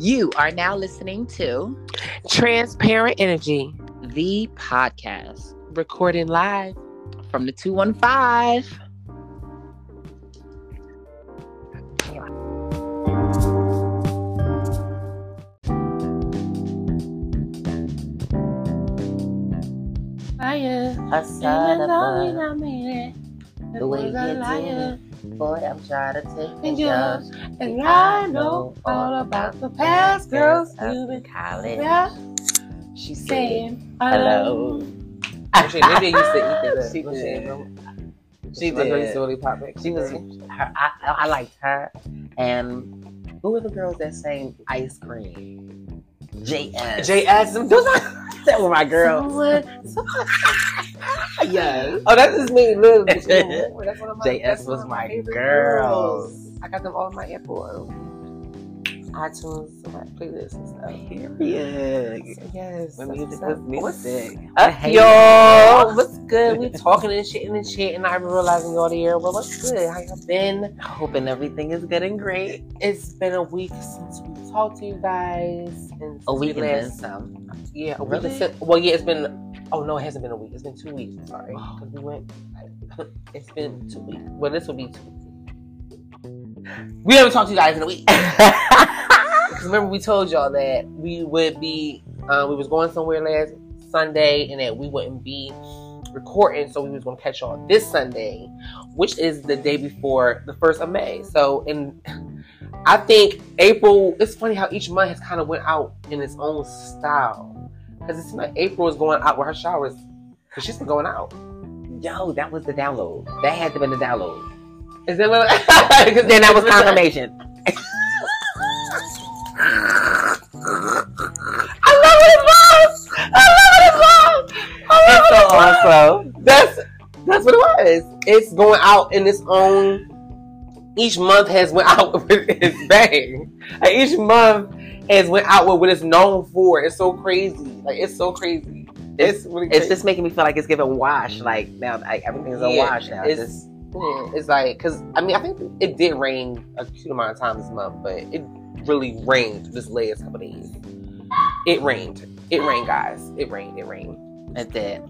You are now listening to Transparent Energy, the podcast, recording live from the 215. I saw the bug, the way you did it. Boy, I'm trying to take the jobs. And I know all about the past girls you in college. Yeah. She's saying hello. Actually, maybe you used to eat this. She did. She did. She was her. I liked her. And who were the girls that sang Ice Cream? JS. Those are. That were my girls. Yes. Oh, that's just me. Little JS was my girls. I got them all in my Apple iTunes, my playlists and stuff. Period. Yes. When music was music. Up, y'all. What's good? We talking and shit and shit, and I'm realizing y'all here. Well, what's good? How y'all been? Hoping everything is good and great. It's been a week since we talked to you guys. And a week and some. Yeah, a week. Really? Well, yeah, it's been. Oh no, it hasn't been a week. It's been 2 weeks. I'm sorry, because we went. It's been 2 weeks. Well, this will be 2 weeks. We haven't talked to you guys in a week. Remember, we told y'all that we would be. We was going somewhere last Sunday, and that we wouldn't be recording, so we was gonna catch y'all this Sunday, which is the day before the 1st of May. So, and I think April. It's funny how each month has kind of went out in its own style. Because it seems like April is going out with her showers. Because she's been going out. Yo, that was the download. That had to have been the download. Is that what? Because then that was confirmation. I love it, mom! That's what it was. It's going out in its own. Each month has went out with its bang. Like each month has went out with what it's known for. It's so crazy. Like, it's so crazy. It's really crazy. It's just making me feel like it's giving wash. Like, now like, everything's a wash now. It's just, it's like, because, I mean, I think it did rain a cute amount of time this month, but it really rained this last couple of days. It rained. It rained, guys. It rained. It rained. It did.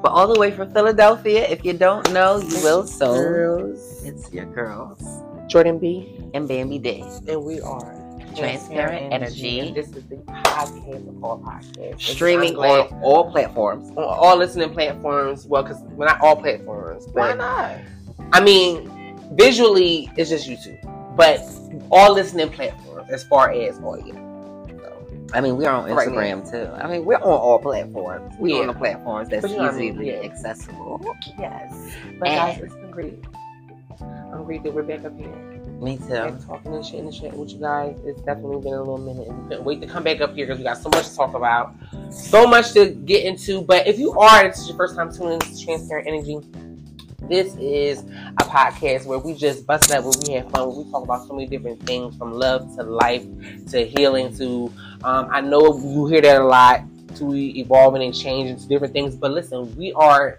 But all the way from Philadelphia, if you don't know, you will so. Girls. It's your girls. Jordan B. and Bambi D. And we are Transparent Energy. And this is the podcast of all podcasts. Streaming on all platforms. On all listening platforms. Well, because we're not all platforms. But, why not? I mean, visually, it's just YouTube. But all listening platforms as far as audio. So, I mean, we're on Instagram, too. I mean, we're on all platforms. We're on the platforms that's easily accessible. Yes. But guys, it's been great. I'm great that we're back up here. Me too. Like talking and shit with you guys. It's definitely been a little minute. And we couldn't wait to come back up here because we got so much to talk about. So much to get into. But if you are, this is your first time tuning into Transparent Energy, this is a podcast where we just bust it up, where we have fun, where we talk about so many different things, from love to life to healing to, I know you hear that a lot, to evolving and changing to different things. But listen, we are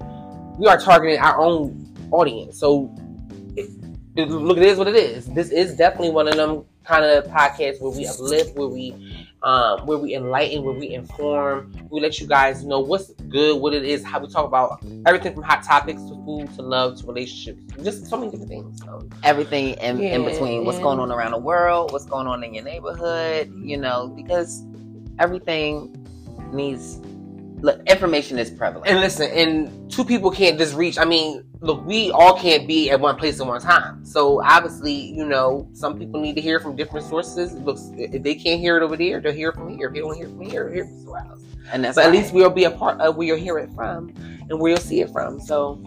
targeting our own audience. So, look, it is what it is. This is definitely one of them kind of podcasts where we uplift, where we enlighten, where we inform. We let you guys know what's good, what it is, how we talk about everything from hot topics to food to love to relationships, just so many different things. So. Everything in between. What's going on around the world? What's going on in your neighborhood? You know, because everything needs. Look, information is prevalent. And listen, and two people can't just reach. I mean, look, we all can't be at one place at one time. So obviously, you know, some people need to hear from different sources. Look, if they can't hear it over there, they'll hear it from here. If they don't hear it from here, hear it from somewhere else. And that's but at least we'll be a part of where you'll hear it from and where you'll see it from. So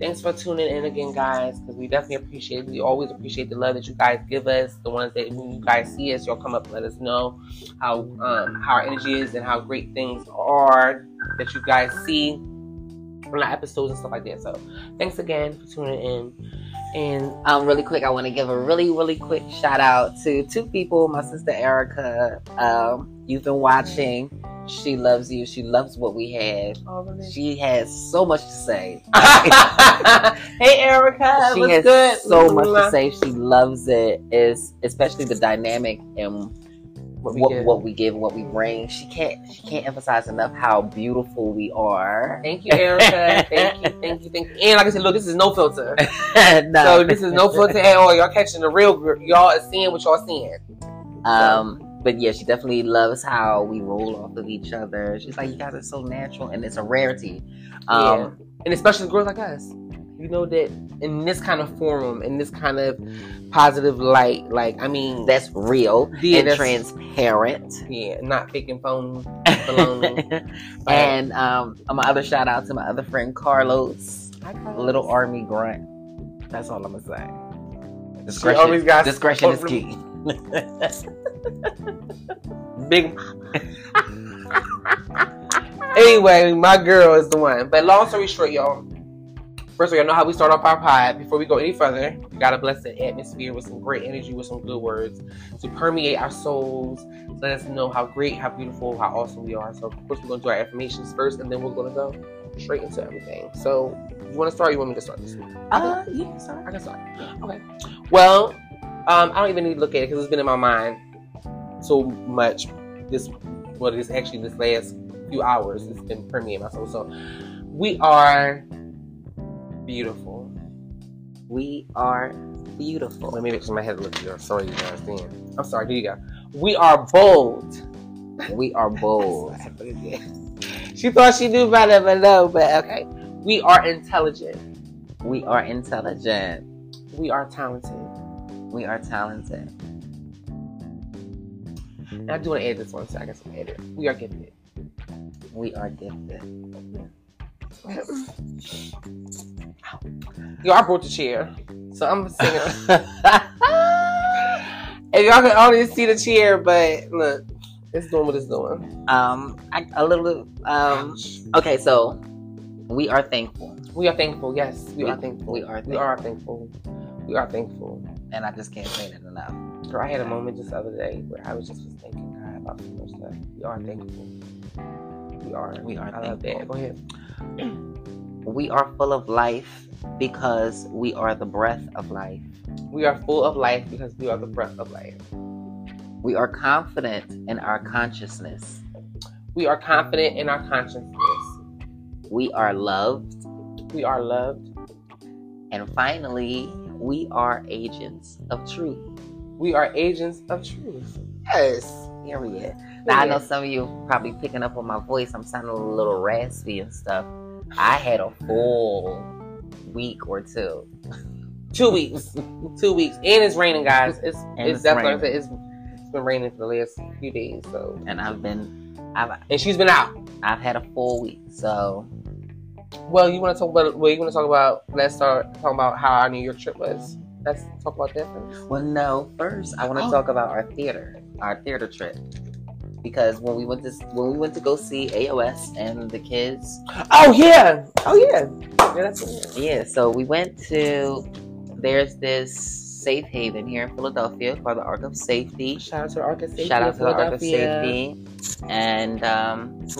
thanks for tuning in again, guys, because we definitely appreciate it. We always appreciate the love that you guys give us. The ones that when you guys see us, y'all come up and let us know how our energy is and how great things are that you guys see on our episodes and stuff like that. So thanks again for tuning in. And really quick, I want to give a really, really quick shout out to two people. My sister Erica, you've been watching. She loves you. She loves what we have. Oh, really? She has so much to say. Hey, Erica. She has good? So much to say. She loves it. It's especially the dynamic and what we give and what we bring. She can't emphasize enough how beautiful we are. Thank you, Erica. thank you. And like I said, look, this is no filter. No. So this is no filter at all. Y'all catching the real group. Y'all is seeing what y'all seeing. But yeah, she definitely loves how we roll off of each other. She's like, you guys are so natural, and it's a rarity. Yeah. And especially girls like us. You know that in this kind of forum, in this kind of positive light, like, I mean... That's real and transparent. Yeah, not fake and phony. And my other shout out to my other friend, Carlos. Hi, Carlos. Little Army Grunt. That's all I'm going to say. Discretion is key. Big mama. Anyway, my girl is the one. But long story short, y'all. First of all, y'all know how we start off our pod. Before we go any further, we gotta bless the atmosphere with some great energy, with some good words to permeate our souls, to let us know how great, how beautiful, how awesome we are. So, of course, we're gonna do our affirmations first, and then we're gonna go straight into everything. So, you wanna start? Or you want me to start this week? Yeah, sorry, I can start. Okay. Well, I don't even need to look at it because it's been in my mind so much. This last few hours, it's been permeating my soul. So, we are beautiful. We are beautiful. Let me make sure my head looks good. Sorry, you guys. Damn. I'm sorry. Here you go. We are bold. We are bold. She thought she knew better, but no. But okay. We are intelligent. We are intelligent. We are talented. We are talented. And I do want to add this one, so I got some edit. We are gifted. We are gifted. Yo, I brought the chair, so I'm singing. If y'all can only see the chair, but look, it's doing what it's doing. Okay, so we are thankful. We are thankful. Yes, we are thankful. We are thankful. And I just can't say that enough. Girl, I had a moment just the other day where I was thanking God about so much stuff. We are thankful. We are thankful. I love that. Go ahead. We are full of life because we are the breath of life. We are full of life because we are the breath of life. We are confident in our consciousness. We are confident in our consciousness. We are loved. We are loved. And finally, we are agents of truth. We are agents of truth. Yes. Period. Now, I know some of you are probably picking up on my voice. I'm sounding a little raspy and stuff. I had a full week or two. 2 weeks. 2 weeks. And it's raining, guys. It's definitely raining. It's been raining for the last few days. So. And she's been out. I've had a full week. So. Well, let's start talking about how our New York trip was. Let's talk about that first. Well, no. First, I want to talk about our theater trip, because when we went to go see A.O.S. and the kids. Oh yeah, that's yeah. So we went to. There's this safe haven here in Philadelphia called the Arc of Safety. Shout out to the Arc of Safety. And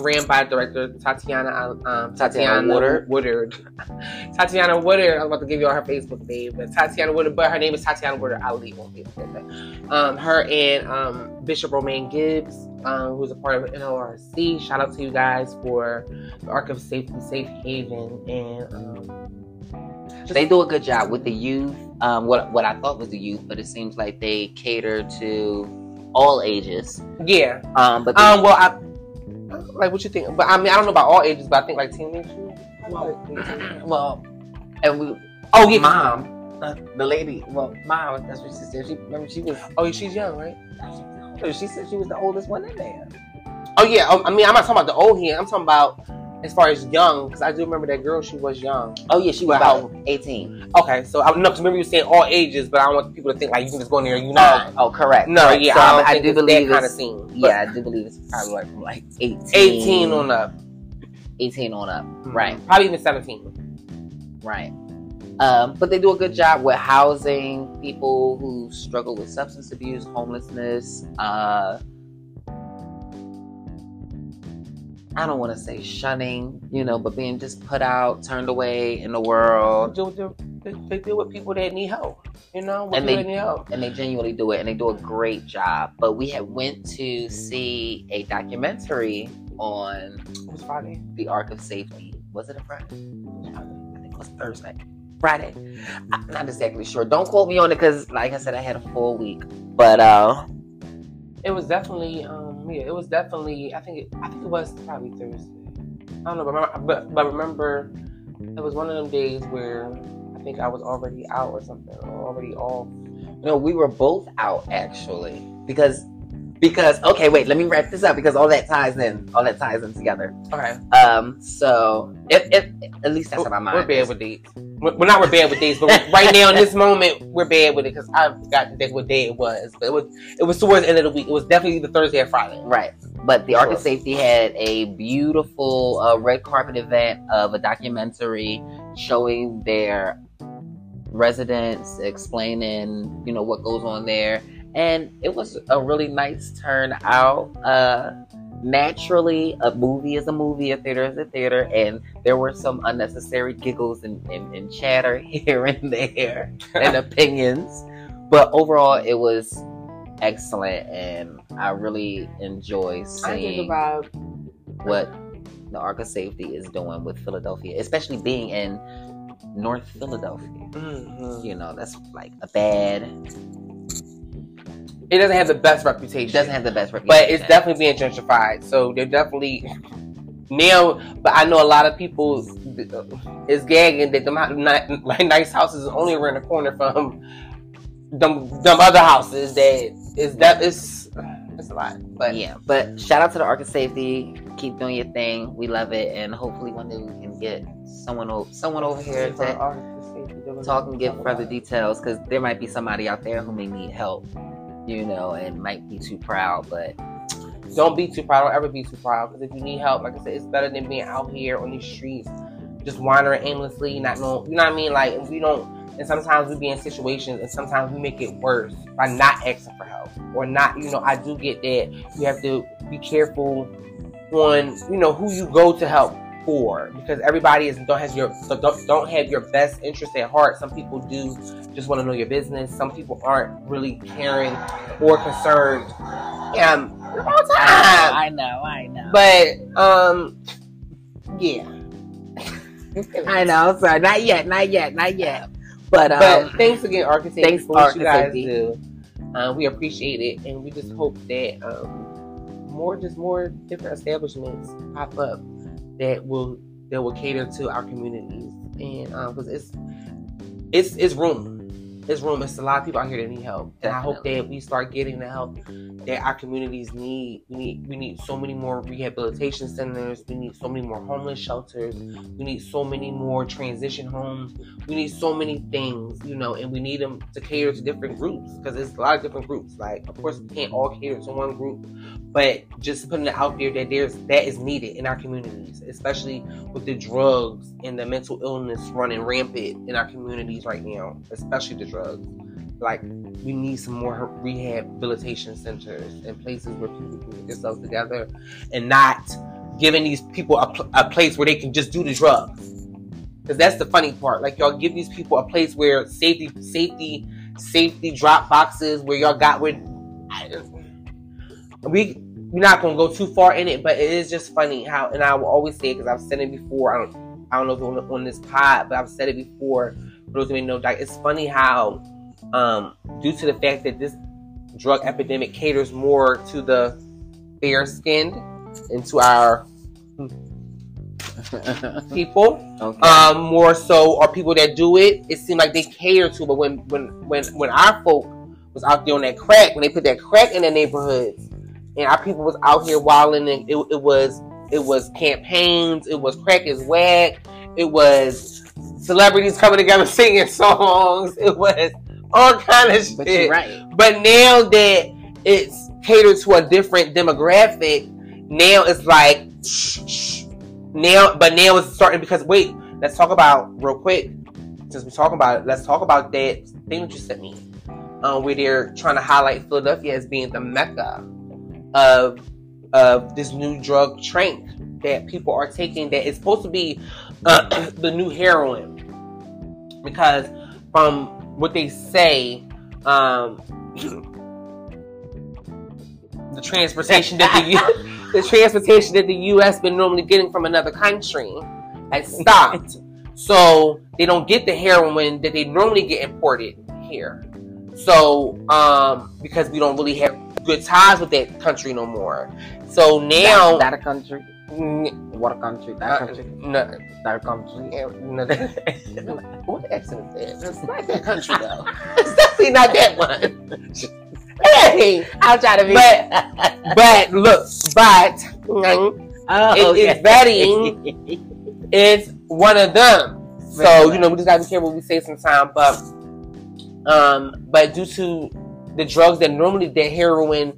ran by director Tatiana Woodard. Tatiana Woodard. I was about to give you all her Facebook name, but Tatiana Woodard. But her name is Tatiana Woodard. I'll leave on Facebook. Her and Bishop Romaine Gibbs, who's a part of NORC. Shout out to you guys for the Arc of Safety, Safe Haven, and. They do a good job with the youth. What I thought was the youth, but it seems like they cater to all ages. Yeah. What you think? But I mean, I don't know about all ages, but I think like teenagers. Well, and we. Oh yeah, mom, the lady. Well, mom. That's what she said. She was. Oh, she's young, right? She said she was the oldest one in there. Oh yeah. I mean, I'm not talking about the old here. I'm talking about. As far as young, because I do remember that girl, she was young. Oh, yeah, she was about 18. Okay, so I don't know, because remember you saying all ages, but I don't want people to think like you can just go in there and you know. Oh, correct. No, correct. Yeah, so I do believe that kind of scene. Yeah, I do believe it's probably like from like 18. 18 on up. 18 on up, right. Probably even 17. Right. But they do a good job with housing people who struggle with substance abuse, homelessness, I don't want to say shunning, but being just put out, turned away in the world. They deal with people that need help, you know, and they need help. And they genuinely do it, and they do a great job. But we had went to see a documentary on Friday, the Arc of Safety. Was it a Friday? No, I think it was Thursday. Friday. I'm not exactly sure. Don't quote me on it because, like I said, I had a full week. But it was definitely, I think it was probably Thursday. I don't know, but remember, it was one of them days where I think I was already out or something, or already off. No, we were both out actually, because okay, wait, let me wrap this up because all that ties in together. Okay. So if at least that's in my mind. We're bad with dates. We're not bad with dates, but right now in this moment we're bad with it because I've forgotten what day it was. But it was towards the end of the week. It was definitely the Thursday or Friday. Right. But the Arc of Safety had a beautiful red carpet event of a documentary showing their residents, explaining, you know, what goes on there. And it was a really nice turnout. Naturally, a movie is a movie, a theater is a theater, and there were some unnecessary giggles and chatter here and there and opinions. But overall, it was excellent, and I really enjoy seeing what the Arc of Safety is doing with Philadelphia, especially being in North Philadelphia. Mm-hmm. You know, that's like a bad. It doesn't have the best reputation. But it's definitely being gentrified. So they're definitely now. But I know a lot of people is gagging that them nice houses is only around the corner from them other houses that. It's a lot, but yeah. But shout out to the Arc of Safety. Keep doing your thing. We love it, and hopefully one day we can get someone over here to talk and give further details because there might be somebody out there who may need help, you know, and might be too proud. But don't be too proud. Don't ever be too proud because if you need help, like I said, it's better than being out here on these streets just wandering aimlessly, not knowing. You know what I mean? Like if we don't. And sometimes we be in situations and sometimes we make it worse by not asking for help or not, you know, I do get that you have to be careful on, you know, who you go to help for because everybody don't have your best interest at heart. Some people do just want to know your business. Some people aren't really caring or concerned. Yeah, all time. I know. But, yeah. I know, I'm sorry. Not yet. But thanks again, Architect. Thanks for what you guys do. We appreciate it, and we just hope that more different establishments pop up that will cater to our communities, and because it's room. It's room. It's a lot of people out here that need help, and I hope that we start getting the help that our communities need. We need so many more rehabilitation centers. We need so many more homeless shelters. We need so many more transition homes. We need so many things, you know, and we need them to cater to different groups because it's a lot of different groups. Like, of course, we can't all cater to one group, but just putting it out there that that is needed in our communities, especially with the drugs and the mental illness running rampant in our communities right now, especially the drugs. Like, we need some more rehabilitation centers and places where people can get themselves together and not giving these people a place where they can just do the drugs. Because that's the funny part. Like, y'all give these people a place where safety drop boxes where y'all got with. We're not going to go too far in it, but it is just funny how, and I will always say it because I've said it before. I don't know if it's on this pod, but I've said it before. For those who may know, like, it's funny how, due to the fact that this drug epidemic caters more to the fair-skinned and to our people, okay. More so are people that do it. It seemed like they cater to, but when our folk was out there on that crack, when they put that crack in their neighborhoods, and our people was out here wilding, and it was campaigns, it was crack is whack, it was. Celebrities coming together singing songs. It was all kind of shit. But you're right. But now that it's catered to a different demographic, now it's like now it's starting because wait, let's talk about real quick. Since we're talking about it, let's talk about that thing that you sent me, where they're trying to highlight Philadelphia as being the mecca of this new drug trend that people are taking that is supposed to be the new heroin because from what they say, the transportation that the U.S. been normally getting from another country has stopped. So they don't get the heroin that they normally get imported here. So because we don't really have good ties with that country no more. So now that a country. What a country. That country. No, that country. No, what accent is that? It's not that country, though. It's definitely not that one. Hey! I'll try to be. But look, but it's Betty. It's one of them. So, you know, we just gotta be careful what we say sometimes. But due to the drugs that normally, the heroin,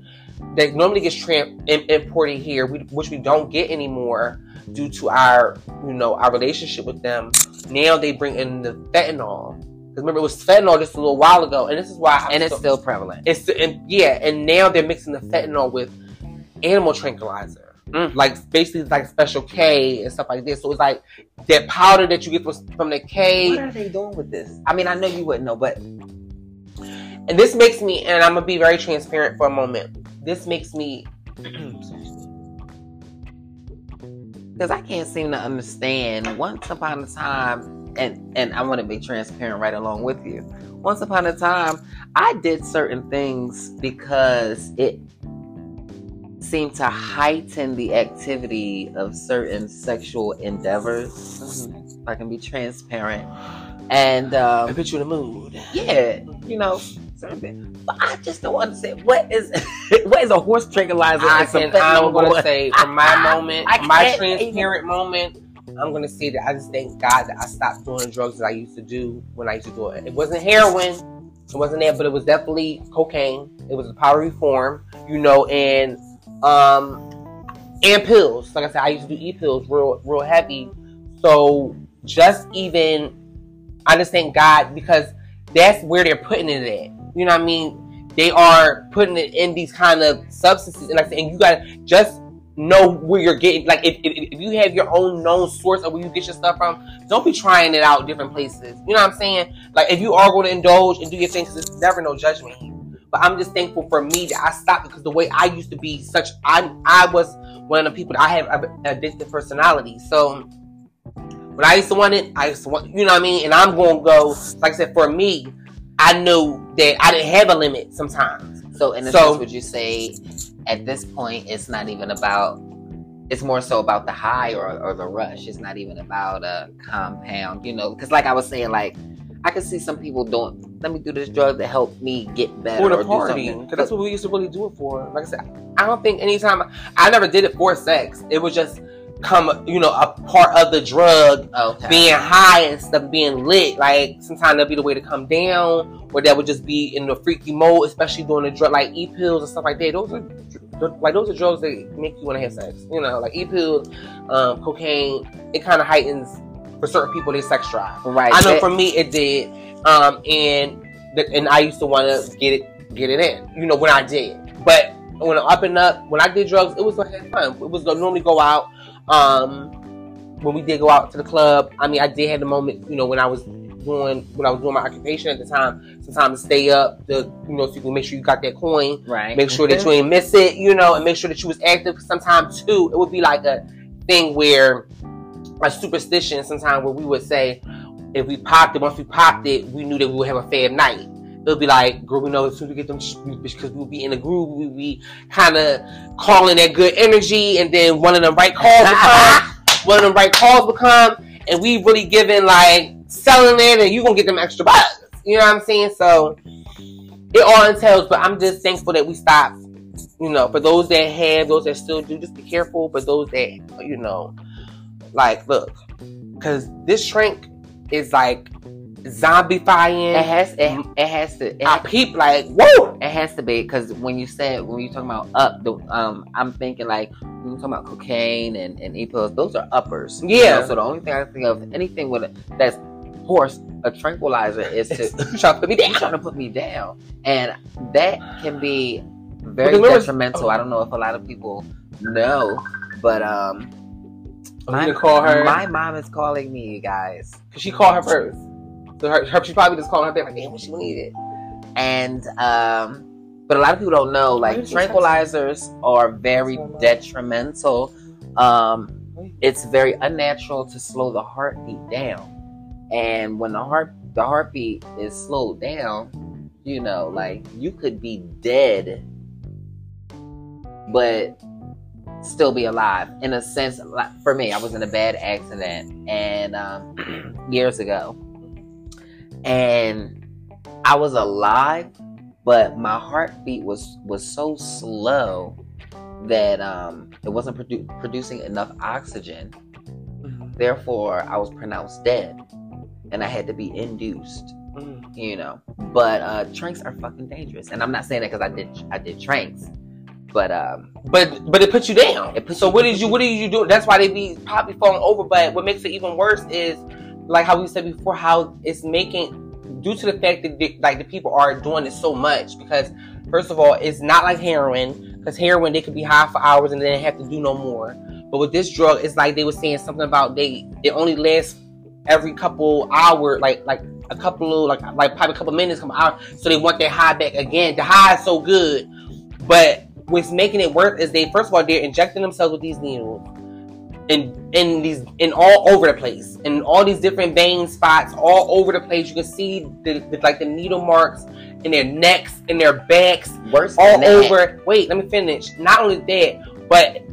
that normally gets imported here, which we don't get anymore due to our, you know, our relationship with them. Now they bring in the fentanyl. Because remember, it was fentanyl just a little while ago, and this is why. And it's still prevalent. And now they're mixing the fentanyl with animal tranquilizer, like basically like Special K and stuff like this. So it's like that powder that you get from the K. What are they doing with this? I mean, I know you wouldn't know, but. And this makes me, and I'm gonna be very transparent for a moment. This makes me, because I can't seem to understand. Once upon a time, and I want to be transparent right along with you. Once upon a time, I did certain things because it seemed to heighten the activity of certain sexual endeavors. If I can be transparent, and I put you in the mood. Yeah, you know. But I just don't understand what is a horse tranquilizer. I'm gonna say from my transparent moment, I'm gonna say that I just thank God that I stopped doing drugs that I used to do when I used to do it. It wasn't heroin, it wasn't that, but it was definitely cocaine. It was a powdery form, you know, and pills. Like I said, I used to do e-pills, real heavy. So just even, I just thank God because that's where they're putting it at. You know what I mean? They are putting it in these kind of substances, and I say, and you gotta just know where you're getting. Like if you have your own known source of where you get your stuff from, don't be trying it out different places. You know what I'm saying? Like if you are going to indulge and do your things, there's never no judgment here. But I'm just thankful for me that I stopped because the way I used to be, I was one of the people that I have addictive personality. So when I used to want it, you know what I mean? And I'm gonna go. Like I said, for me, I knew that I didn't have a limit sometimes. So in a sense, would you say at this point it's not even about, it's more so about the high or the rush. It's not even about a compound, you know? Because like I was saying, like I could see some people don't, let me do this drug to help me get better. For the party. Because that's what we used to really do it for. Like I said, I don't think anytime, I never did it for sex. It was just come, you know, a part of the drug, being high and stuff, being lit. Like sometimes that'll be the way to come down, or that would just be in the freaky mode, especially doing the drug like e-pills and stuff like that. Those are drugs that make you want to have sex. You know, like e-pills, cocaine. It kind of heightens for certain people their sex drive. Right. I know for me it did, and I used to want to get it in. You know when I did, but when I up and up, when I did drugs, it was like fun. It was normally go out. When we did go out to the club, I mean, I did have the moment, you know, when I was doing my occupation at the time, sometimes to stay up, you know, so you can make sure you got that coin, right? Make sure that you ain't miss it, you know, and make sure that you was active. Sometimes too, it would be like a thing where a superstition sometimes where we would say, if we popped it, once we popped it, we knew that we would have a fab night. It'll be like, girl, we know as soon as we get them, because we'll be in the groove, we'll be kind of calling that good energy, and then one of them right calls will come, and we really giving, like, selling it, and you gonna get them extra bucks. You know what I'm saying? So, it all entails, but I'm just thankful that we stopped, you know, for those that have, those that still do, just be careful, but those that, you know, like, look, because this shrink is, like, zombifying. It has to be, because when you talking about up, I'm thinking like when you talking about cocaine and e-pills, those are uppers. Yeah. You know? So the only thing I think of anything with that's horse, a tranquilizer, is to trying to put me down, and that can be very detrimental. I don't know if a lot of people know, but my mom is calling me, you guys. Cause she called her first. So she probably just calling her back like, damn, what she needed. And but a lot of people don't know, like, tranquilizers are very detrimental. It's very unnatural to slow the heartbeat down. And when the heartbeat is slowed down, you know, like, you could be dead but still be alive. In a sense, like, for me, I was in a bad accident and years ago, and I was alive, but my heartbeat was so slow that it wasn't producing enough oxygen. Mm-hmm. Therefore, I was pronounced dead, and I had to be induced. Mm-hmm. You know, but tranks are fucking dangerous, and I'm not saying that because I did tranks. But it puts you down. So what did you do? That's why they be probably falling over. But what makes it even worse is, like how we said before, how it's making, due to the fact that the people are doing it so much. Because first of all, it's not like heroin, because heroin they could be high for hours and then have to do no more. But with this drug, it's like they were saying something about it only lasts every couple hours, probably a couple minutes, come out. So they want their high back again. The high is so good, but what's making it worse is they, first of all, they're injecting themselves with these needles in all over the place, in all these different vein spots, all over the place. You can see the needle marks in their necks, in their backs, worse all over. Wait, let me finish. Not only that, but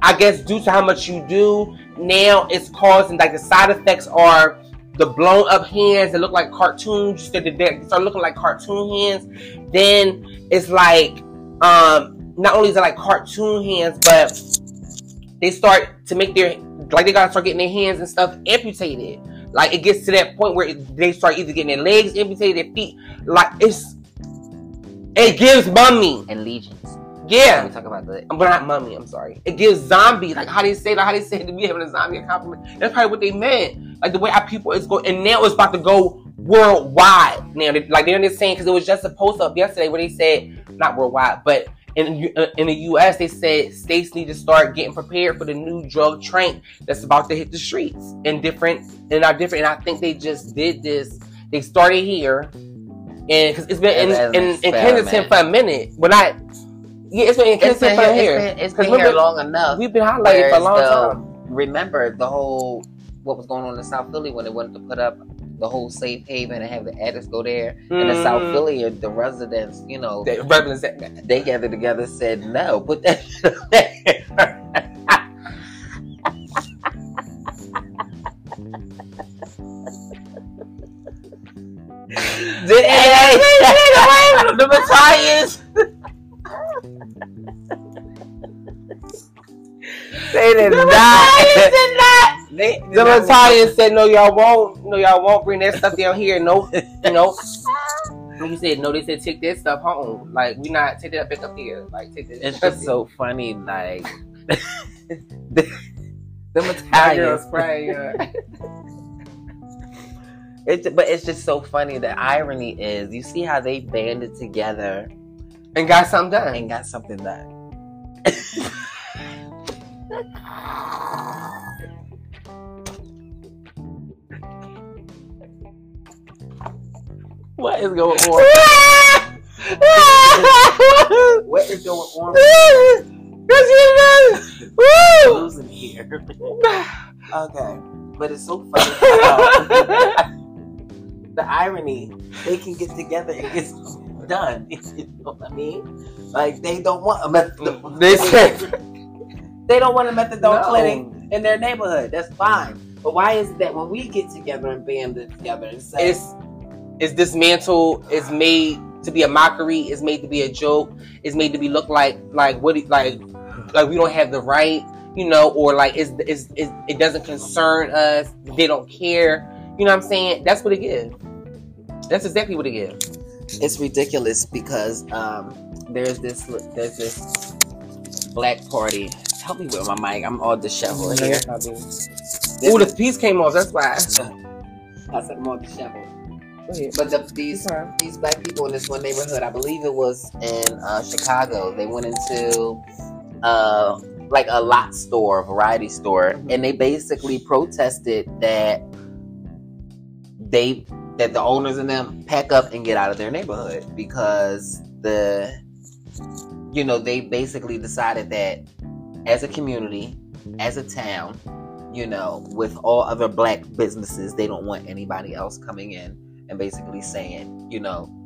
I guess due to how much you do now, it's causing, like, the side effects are the blown up hands that look like cartoons. They start looking like cartoon hands. Then it's like, not only is it like cartoon hands, but they start to make their, like, they gotta start getting their hands and stuff amputated. Like, it gets to that point where they start either getting their legs amputated, their feet. Like, it gives mummy and legions. Yeah, we talk about that, but not mummy. I'm sorry. It gives zombie. Like how they say to be having a zombie a compliment. That's probably what they meant. Like the way our people is going, and now it's about to go worldwide. Now, they're just saying, because it was just a post up yesterday where they said, not worldwide, but in the U.S., they said states need to start getting prepared for the new drug train that's about to hit the streets in our different. And I think they just did this. They started here, and because it's been in Kensington for a minute. Well, not, yeah, it's been in Kensington for here. It's been here long enough. We've been highlighted for a long time. Remember the whole what was going on in South Philly when they wanted to put up the whole safe haven and have the addicts go there. Mm. And in South Philly, the residents, you know, they gathered together and said, no, put that shit up there. The Italians. They did not. The Italians said, no, y'all won't bring that stuff down here. No, you know. You said, no, they said, take that stuff home. Like, we not, take that back up here. Like, take that. It's just so funny, like, the Italians. But it's just so funny. The irony is, you see how they banded together and got something done. What is going on? What is going on? I'm losing here. Okay. But it's so funny. The irony, they can get together and get done. You know what I mean? Like, they don't want a methadone. They don't want a methadone clinic in their neighborhood. That's fine. But why is it that when we get together and band together and say, it's dismantled, it's made to be a mockery, it's made to be a joke, it's made to be looked like we don't have the right, you know, or like it doesn't concern us, they don't care, you know what I'm saying? That's what it gives. That's exactly what it gives. It's ridiculous because there's this black party. Help me with my mic, I'm all disheveled here. Oh, the piece came off, that's why. I said I'm all disheveled. But these black people in this one neighborhood, I believe it was in Chicago, they went into like a lot store, a variety store, and they basically protested that that the owners and them pack up and get out of their neighborhood, because they basically decided that as a community, as a town, with all other black businesses, they don't want anybody else coming in and basically saying,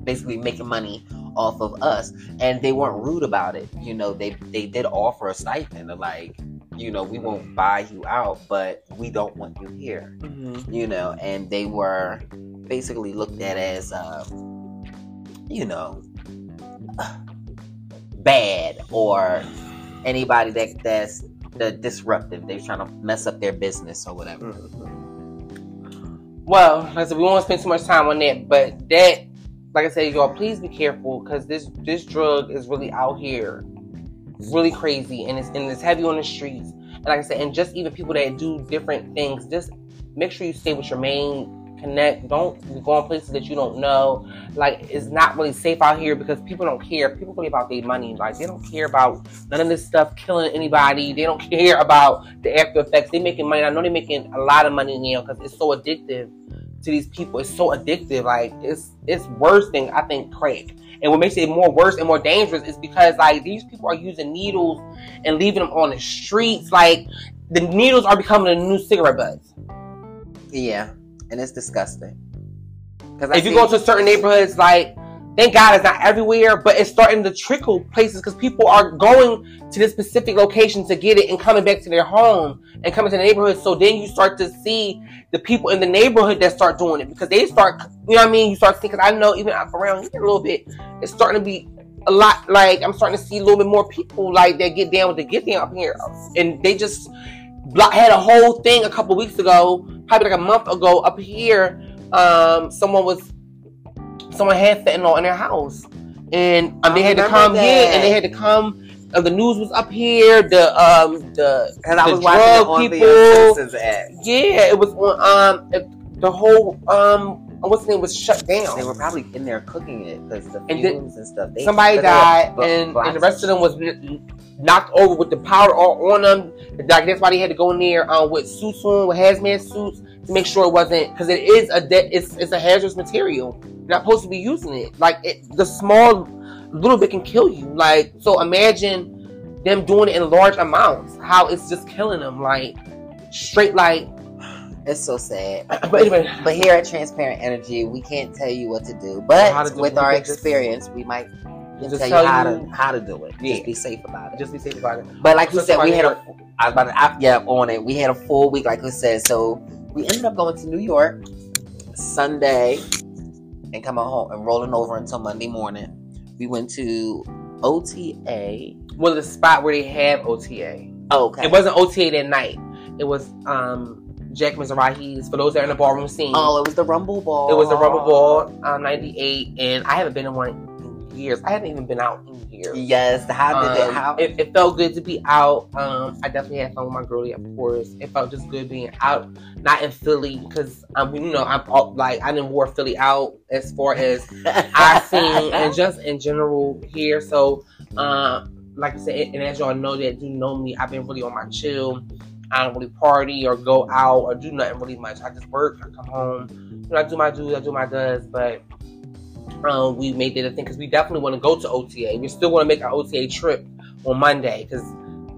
basically making money off of us. And they weren't rude about it. They did offer a stipend of like, we won't buy you out, but we don't want you here. Mm-hmm. And they were basically looked at as, bad, or anybody that's the disruptive. They're trying to mess up their business or whatever. Mm-hmm. Well, like I said, we won't spend too much time on that, but that, like I said, y'all, please be careful, because this drug is really out here. It's really crazy, and it's heavy on the streets. And like I said, and just even people that do different things, just make sure you stay with your main connect. Don't go in places that you don't know. Like, it's not really safe out here, because people don't care. People care about their money. Like, they don't care about none of this stuff killing anybody. They don't care about the after effects. They're making money. I know they're making a lot of money now, because it's so addictive to these people. It's so addictive. Like, it's worse than, I think, crack. And what makes it more worse and more dangerous is because, like, these people are using needles and leaving them on the streets. Like, the needles are becoming the new cigarette butts. Yeah, and it's disgusting. If you go to certain neighborhoods, like, thank God it's not everywhere, but it's starting to trickle places, because people are going to this specific location to get it and coming back to their home and coming to the neighborhood. So then you start to see the people in the neighborhood that start doing it, because they start, you know what I mean? You start seeing, because I know even around here a little bit, it's starting to be a lot, like, I'm starting to see a little bit more people, like, that get down with the get down up here. And they just had a whole thing a couple weeks ago, probably like a month ago up here. Someone had fentanyl in their house, and they had to come here, and they had to come. The news was up here. I was watching people. On the Act. Yeah, it was on. The whole what's the name was shut down. They were probably in there cooking it, because the fumes and stuff. Somebody died, and the rest of them was knocked over with the powder all on them. Like, that's why they had to go in there with suits on, with hazmat suits, to make sure it wasn't, because it is it's a hazardous material. You're not supposed to be using it. Like, the small little bit can kill you. Like, so imagine them doing it in large amounts. How it's just killing them. Like, straight, like, it's so sad. But here at Transparent Energy, we can't tell you what to do. But with our experience, we might just tell you how to do it. Yeah. Just be safe about it. But like you said, we had We had a full week, like we said. So we ended up going to New York Sunday, and coming home and rolling over until Monday morning. We went to OTA. Well, the spot where they have OTA. Oh, okay. It wasn't OTA that night. It was Jack Mizrahi's, for those that are in the ballroom scene. Oh, it was the Rumble Ball. It was the Rumble Ball, 98. And I haven't been in one in years. I haven't even been out in years. Yes. How did that happen? It felt good to be out. I definitely had fun with my girlie, of course. It felt just good being out. Not in Philly, because I didn't wear Philly out as far as I seen, and just in general here. So, like I said, and as y'all know that do know me, I've been really on my chill. I don't really party or go out or do nothing really much. I just work. I come home. I do my dues. I do my does. But we made it a thing, because we definitely want to go to OTA. We still want to make our OTA trip on Monday, because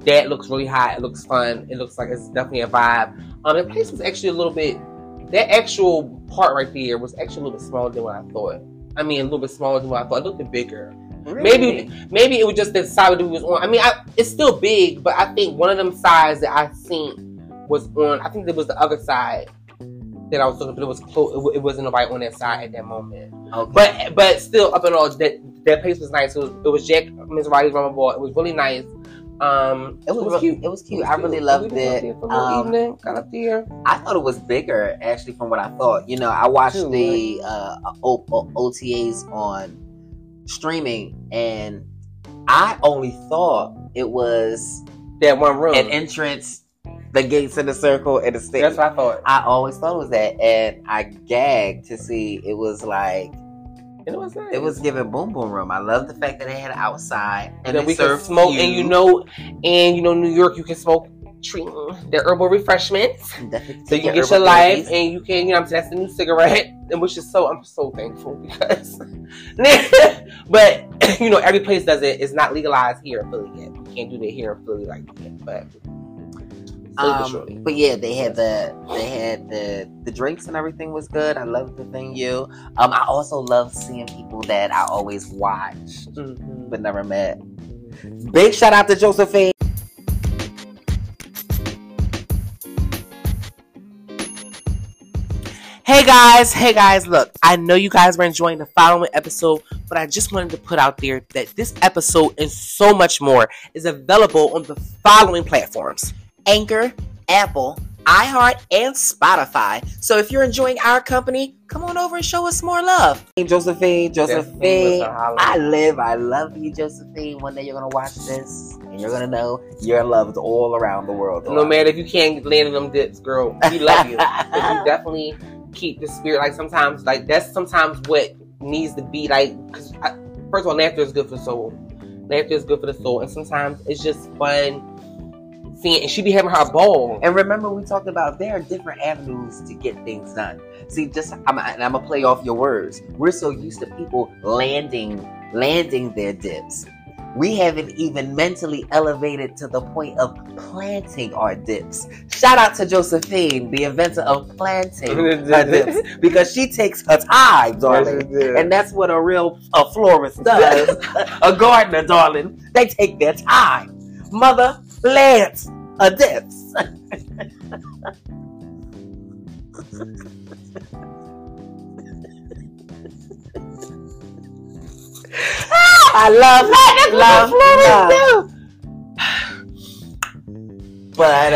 that looks really hot. It looks fun. It looks like it's definitely a vibe. The place was actually a little bit, that actual part right there was actually a little bit smaller than what I thought. I mean, a little bit smaller than what I thought. It looked bigger. Really? Maybe it was just the side that we was on. I mean, it's still big, but I think one of them sides that I seen was on. I think it was the other side that I was looking, but it was close. It wasn't nobody on that side at that moment. Okay. But still, up and all, that place was nice. It was Jack Mizrahi's Rumble Ball. It was really nice. It was cute. I really loved it. Evening, got up there. I thought it was bigger actually from what I thought. I watched the OTAs on streaming, and I only thought it was that one room, an entrance, the gates in the circle, and the stage. That's what I thought. I always thought it was that, and I gagged to see it was like. It was nice. It was giving boom boom room. I love the fact that they had outside, and that we could smoke. And you know, New York, you can smoke their herbal refreshments. So you can get your life and you can, you know, that's the new cigarette, and which is so, I'm so thankful because, but you know, every place does it. It's not legalized here in Philly yet. You can't do that here in Philly like that, but. But yeah, they had the drinks and everything was good. I loved the venue. I also loved seeing people that I always watched but never met. Big shout out to Josephine. Hey guys, look, I know you guys were enjoying the following episode, but I just wanted to put out there that this episode and so much more is available on the following platforms: Anchor, Apple, iHeart, and Spotify. So if you're enjoying our company, come on over and show us more love. Hey, Josephine, I love you, Josephine. One day you're going to watch this, and you're going to know you're loved all around the world. No matter if you can't land in them dips, girl, we love you. But you definitely keep the spirit. Like, sometimes, like, that's sometimes what needs to be, like, because first of all, laughter is good for the soul. Laughter is good for the soul. And sometimes it's just fun. Seeing, and she be having her ball. And remember, we talked about there are different avenues to get things done. See, just I'm gonna play off your words. We're so used to people landing their dips. We haven't even mentally elevated to the point of planting our dips. Shout out to Josephine, the inventor of planting her dips, because she takes her time, darling. And that's what a florist does, a gardener, darling. They take their time. Mother, Lance, a dips. I love. But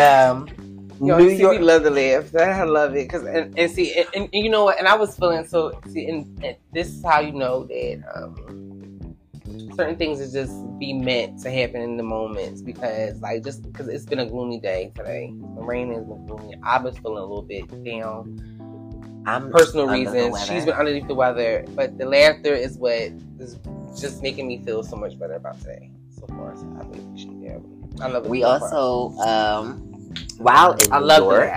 yo, New York, love the laughs. I love it because and see and you know what, and I was feeling so. See, and this is how you know that. Certain things is just be meant to happen in the moments, because like just because it's been a gloomy day today. The rain has been gloomy. I've been feeling a little bit down. Personal reasons. She's been underneath the weather, but the laughter is what is just making me feel so much better about today. So far, so I really appreciate it. I love it. We also while in New York.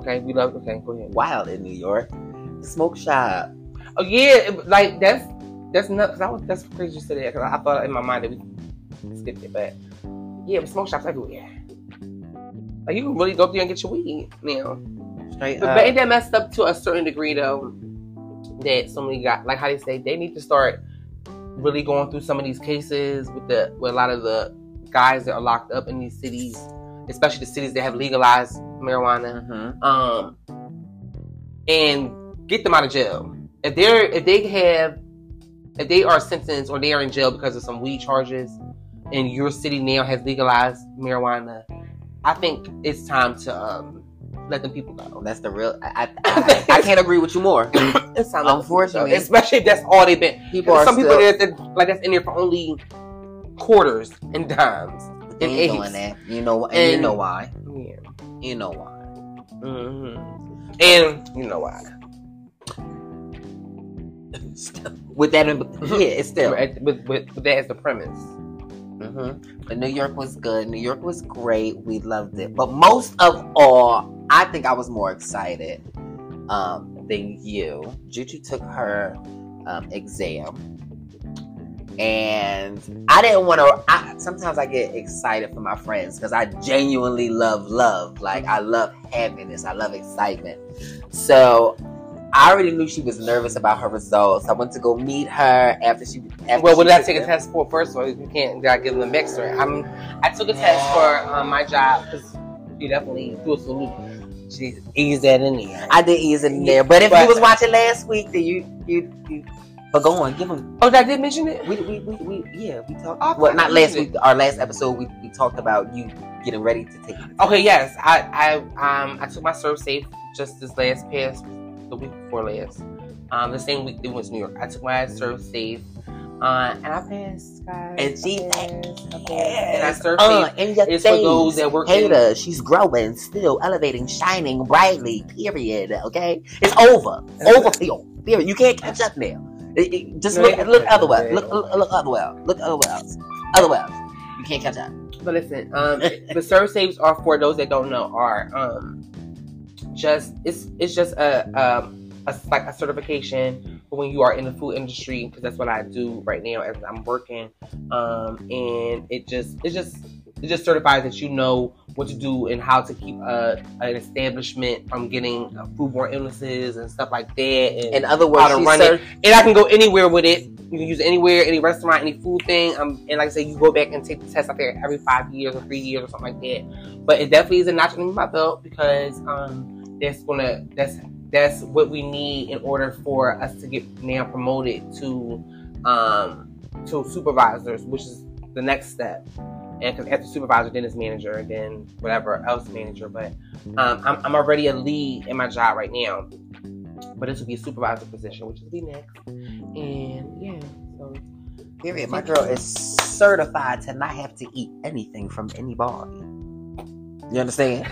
Okay, we love. Okay, go ahead. While in New York, smoke shop. Oh yeah, like that's. That's nuts. That's crazy to that because I thought in my mind that we skipped it, but yeah, but smoke shops everywhere. Like you can really go up there and get your weed now. Straight up. But ain't that messed up to a certain degree though? That somebody got like how they say they need to start really going through some of these cases with a lot of the guys that are locked up in these cities, especially the cities that have legalized marijuana, and get them out of jail if they are sentenced or they are in jail because of some weed charges and your city now has legalized marijuana, I think it's time to let them people go. That's the real... I can't agree with you more. Unfortunately. Especially if that's all they've been... People like, that's in there for only quarters and dimes. They ain't doing that. You know, and you know why. Yeah. You know why. Mm-hmm. And you know why. With that, it's still with that as the premise. Mm-hmm. But New York was good. New York was great. We loved it. But most of all, I think I was more excited than you. Juju took her exam, and I didn't want to. Sometimes I get excited for my friends because I genuinely love. Like I love happiness. I love excitement. So. I already knew she was nervous about her results. I went to go meet her after she. What did I take a test for? First of all, you can't give them a mixer. I took a test for my job because you definitely do a salute. She eased that in there. I did ease it in there, but if you was watching last week, then you. But go on, give them. Oh, I did mention it. We talked. Well, not last week. Our last episode, we talked about you getting ready to take. Okay, yes, I took my ServSafe just this last past. The week before last, the same week they went to New York. I took my ServSafe, and I passed, guys. And she passed. And I ServSafe is for those that work. Ada, she's growing, still elevating, shining brightly. Period. Okay, it's over. Period. You can't catch up now. Just look otherwise. Look otherwise. You can't catch up. But listen, the ServSafes are, for those that don't know, are just it's just a like a certification for when you are in the food industry, because that's what I do right now as I'm working, and it just certifies that you know what to do and how to keep an establishment from getting foodborne illnesses and stuff like that. And in other words, how to run it. And I can go anywhere with it. You can use it anywhere, any restaurant, any food thing. And like I said, you go back and take the test out there every 5 years or 3 years or something like that. But it definitely is a notch in my belt, because that's what we need in order for us to get now promoted to supervisors, which is the next step. And because after supervisor, then it's manager, and then whatever else manager. But I'm already a lead in my job right now. But this will be a supervisor position, which will be next. And yeah, so. Period. My girl is certified to not have to eat anything from anybody. You understand?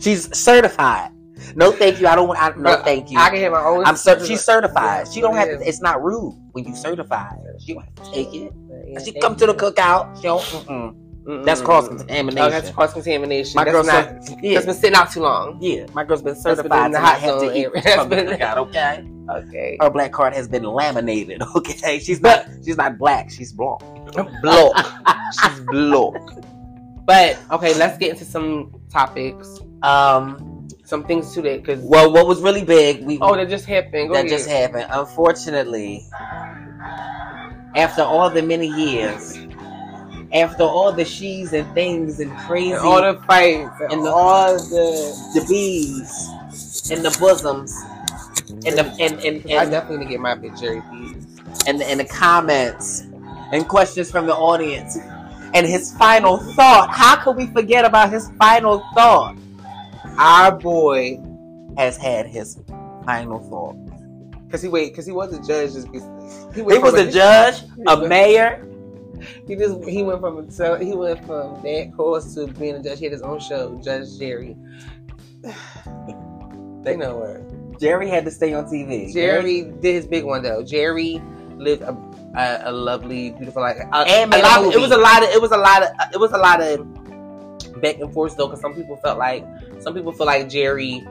She's certified. No, thank you. I don't want. No, thank you. I can have my own. She's certified. Yeah, she don't have to. It's not rude when you certify. She don't have to take it. Yeah, she come to the cookout. She don't. Mm-mm. That's cross-contamination. Oh, that's cross-contamination. My girl's that's been sitting out too long. Yeah, my girl's been certified to not have to eat from the cookout. Okay. Her black card has been laminated. Okay. She's not black. She's blonde. She's blocked. But okay, let's get into some topics. Some things to that, because what was really big? That just happened. Just happened. Unfortunately, after all the many years, after all the she's and things and crazy, and all the fights, and all the bees, and the bosoms, and the and I definitely need to get my bitch Jerry bees, and the comments and questions from the audience, and his final thought. How could we forget about his final thought? Our boy has had his final thought. Because he was a judge. He was a judge, a mayor. He went from that course to being a judge. He had his own show, Judge Jerry. They know her. Jerry had to stay on TV. Jerry did his big one though. Jerry lived a lovely, beautiful life. It was a lot of back and forth though, because some people feel like Jerry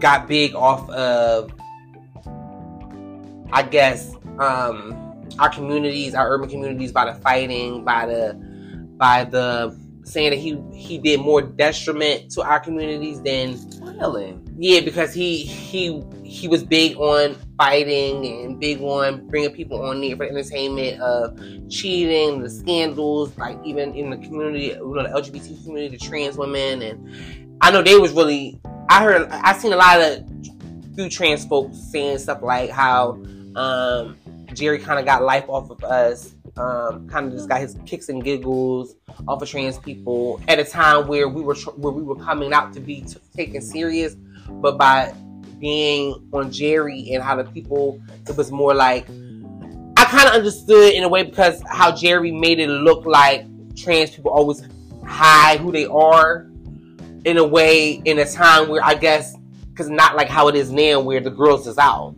got big off of, I guess, our communities, our urban communities, by the fighting, by the saying that he did more detriment to our communities than really. Yeah, because he was big on fighting and big on bringing people on there for entertainment of cheating, the scandals, like even in the community, you know, the LGBT community, the trans women, and I know they was really. I seen a lot of few trans folks saying stuff like how Jerry kind of got life off of us. Kind of just got his kicks and giggles off of trans people at a time where we were coming out to be taken serious, but by being on Jerry and how the people, it was more like, I kind of understood in a way because how Jerry made it look like trans people always hide who they are in a way, in a time where I guess, because not like how it is now where the girls is out.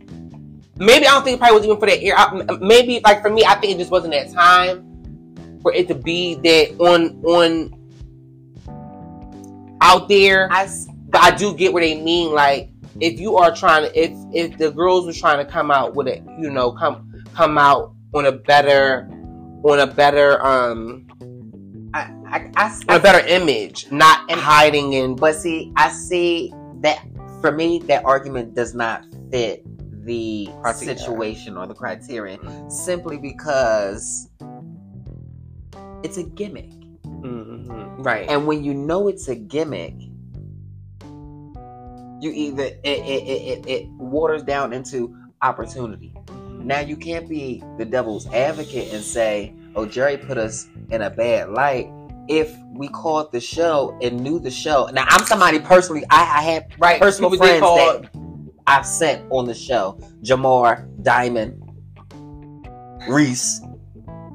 Maybe I don't think it probably was even for that era. Maybe, like, for me, I think it just wasn't that time for it to be that on out there. But I do get what they mean. Like, if you are trying to, if the girls were trying to come out with it, you know, come out on a better a better image, not hiding in. But see, I see that for me, that argument does not fit the situation or the criterion, simply because it's a gimmick. Mm-hmm. Right. And when you know it's a gimmick, you either it waters down into opportunity. Now you can't be the devil's advocate and say, oh, Jerry put us in a bad light. If we called the show and knew the show, now I'm somebody personally, I have personal friends that I've sent on the show, Jamar, Diamond, Reese.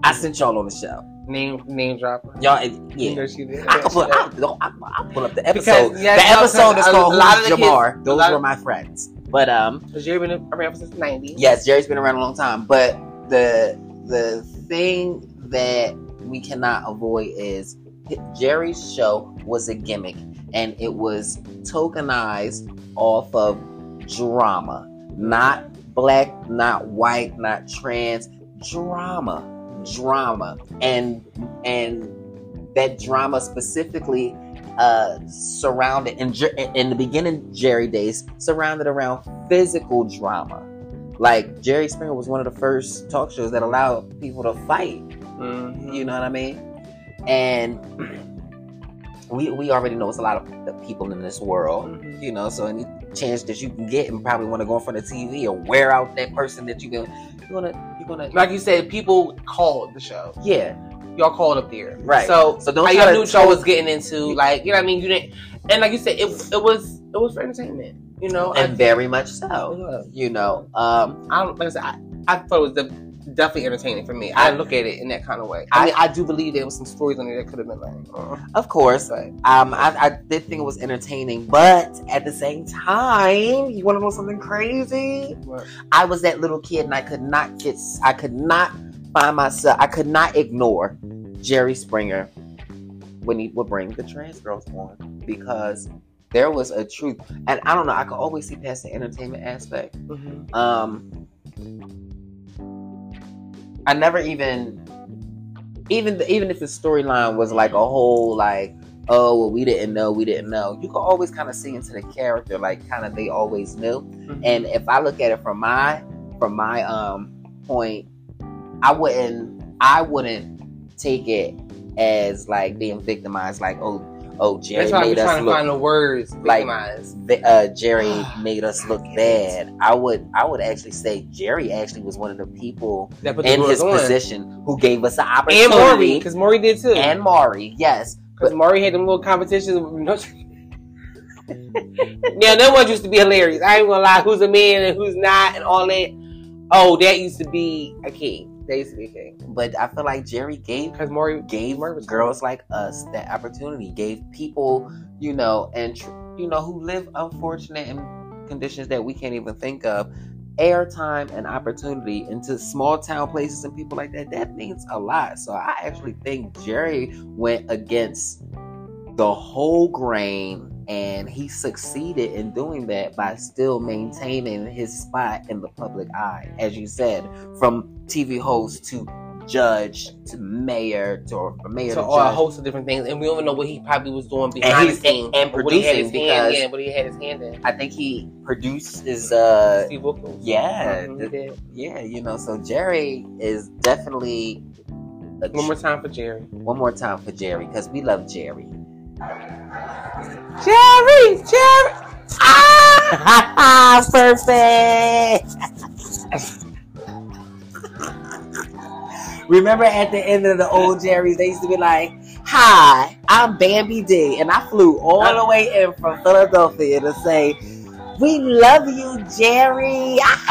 I sent y'all on the show. Name dropper. Y'all, yeah. You know she did. I'll pull up the episode. Because, yeah, the episode is called Who's Jamar. Kids, those were my friends. But has Jerry been around since the '90s? Yes, Jerry's been around a long time. But the thing that we cannot avoid is Jerry's show was a gimmick, and it was tokenized off of drama. Not black, not white, not trans. Drama. And that drama specifically surrounded, in the beginning Jerry days, surrounded around physical drama. Like, Jerry Springer was one of the first talk shows that allowed people to fight. Mm-hmm. You know what I mean? And we already know it's a lot of the people in this world. Mm-hmm. You know, so any chance that you can get, and probably want to go in front of TV or wear out that person that you're gonna. Like you said, people called the show. Yeah. Y'all called up there. Right. So don't try to. Y'all was getting into, like, you know what I mean? You didn't. And like you said, it was for entertainment. You know, and very much so. You know, I thought it was definitely entertaining for me. I look at it in that kind of way. I mean, I do believe there was some stories on there that could have been like, of course. But, I did think it was entertaining, but at the same time, you want to know something crazy? What? I was that little kid, and I could not ignore Jerry Springer when he would bring the trans girls on, because there was a truth. And I don't know, I could always see past the entertainment aspect. Mm-hmm. I never even if the storyline was like a whole, like, oh, well, we didn't know. You could always kind of see into the character, like, kind of they always knew. Mm-hmm. And if I look at it from my point, I wouldn't take it as like being victimized, like, oh, Jerry made us look. Find the words, like, Jerry made us look bad. I would actually say Jerry actually was one of the people in his position who gave us the opportunity. And Maury, because Maury did too. And Maury, yes, because Maury had them little competitions. Now that one used to be hilarious. I ain't gonna lie, who's a man and who's not, and all that. Oh, that used to be a king. They used to be a king. But I feel like Jerry gave girls like us that opportunity. Gave people, you know, and you know, who live unfortunate in conditions that we can't even think of, airtime and opportunity into small town places and people like that. That means a lot. So I actually think Jerry went against the whole grain, and he succeeded in doing that by still maintaining his spot in the public eye. As you said, from TV host to judge to mayor to all a host of different things, and we don't know what he probably was doing behind the scenes and producing, because what he had his hand in. I think he produces Steve Wilkins. Yeah, yeah, you know. So Jerry is definitely one more time for Jerry, because we love Jerry. Jerry! Ah! Perfect! Remember at the end of the old Jerry's, they used to be like, hi, I'm Bambi D, and I flew all the way in from Philadelphia to say, we love you, Jerry! Ah!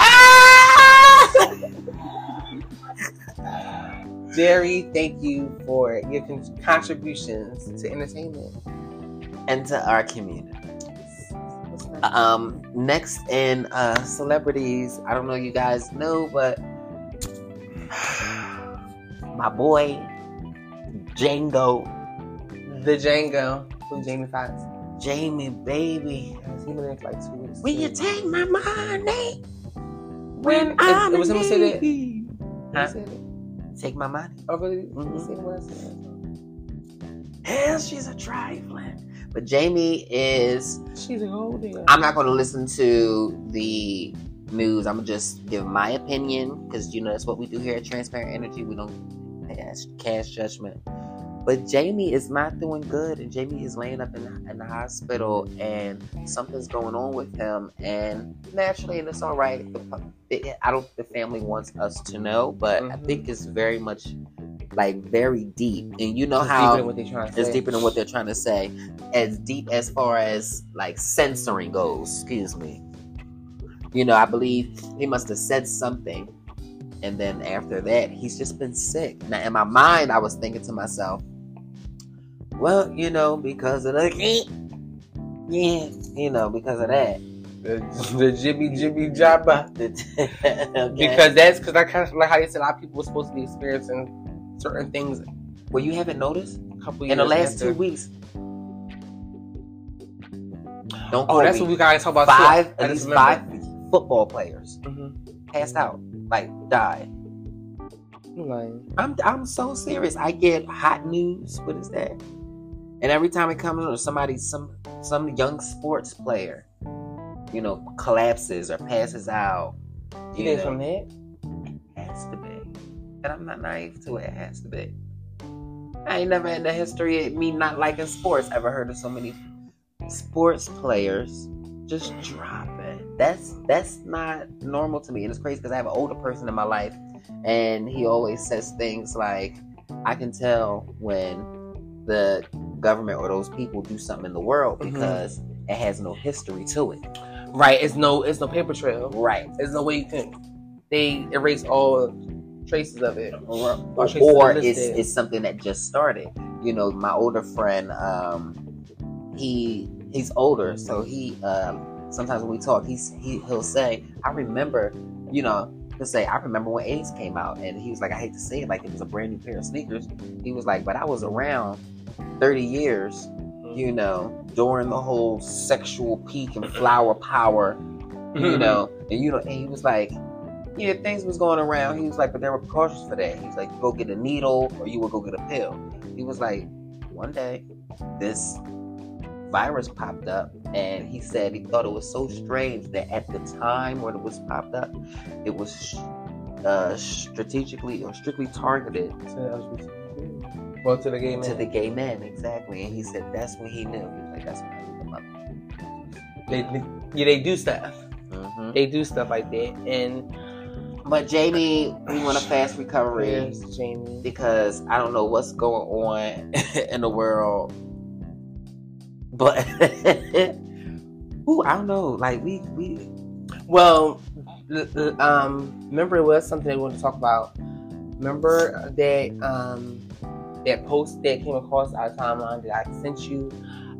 Jerry, thank you for your contributions to entertainment. And to our community. Next in celebrities, I don't know you guys know, but my boy Django, from Jamie Foxx. Jamie, baby, he's been there for like 2 weeks. Will you take my money when I'm was him say that? Huh? Said it. Take my money. Oh, really? Mm-hmm. Hell, she's a trifling. But Jamie is... She's a whole deal. I'm not going to listen to the news. I'm going to just give my opinion, because, you know, that's what we do here at Transparent Energy. We don't cast judgment. But Jamie is not doing good, and Jamie is laying up in the hospital, and something's going on with him. And naturally, and it's all right. The family wants us to know, but I think it's very much... like very deep, and you know how it's deeper than what they're trying to say. As deep as far as like censoring goes, excuse me. You know, I believe he must have said something, and then after that, he's just been sick. Now, in my mind, I was thinking to myself, well, you know, because of that. The jibby jabba. Because that's because I kind of like how they said a lot of people were supposed to be experiencing certain things where you haven't noticed in the last 2 weeks. Don't call that's me. What we gotta talk about. At least five football players passed out, like died. I'm so serious. I get hot news. What is that? And every time it comes on, somebody, some young sports player, you know, collapses or passes out. You think from that? It has to be. And I'm not naive to it. It has to be. I ain't never in the history of me not liking sports ever heard of so many sports players just dropping. That's not normal to me. And it's crazy because I have an older person in my life and he always says things like, I can tell when the government or those people do something in the world because it has no history to it. Right. It's no paper trail. Right. There's no way you can. They erase all traces of it. Or it's something that just started. You know, my older friend, he's older, so he sometimes when we talk, he'll say, I remember, you know, he'll say, I remember when AIDS came out, and he was like, I hate to say it, like it was a brand new pair of sneakers. He was like, but I was around 30 years, you know, during the whole sexual peak and flower power, you know, and he was like, yeah, things was going around. He was like, but there were precautions for that. He was like, you go get a needle or you would go get a pill. He was like, one day this virus popped up, and he said he thought it was so strange that at the time when it was popped up, it was strategically or strictly targeted to the gay men. To the gay men, exactly. And he said that's when he knew. He was like, that's when I knew about. They do stuff. They do stuff like that, and. But Jamie, we want a fast recovery, yes, Jamie, because I don't know what's going on in the world, but I don't know. Like we well, remember it was something they wanted to talk about. Remember that post that came across our timeline that I sent you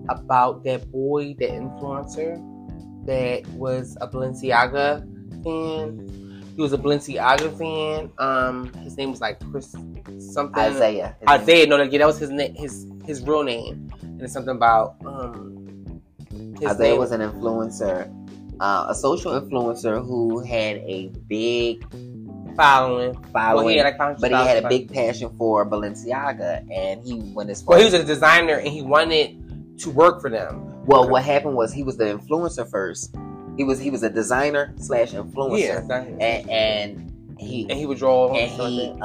about that boy, that influencer that was a Balenciaga fan. He was a Balenciaga fan. His name was like Chris something. Isaiah. That was his real name. And it's something about Isaiah was an influencer, a social influencer who had a big following. Well, he had a big passion for Balenciaga, and he went as far. Well, he was a designer, and he wanted to work for them. Well, what happened was he was the influencer first. He was a designer / influencer, yeah, exactly. and he would draw. And he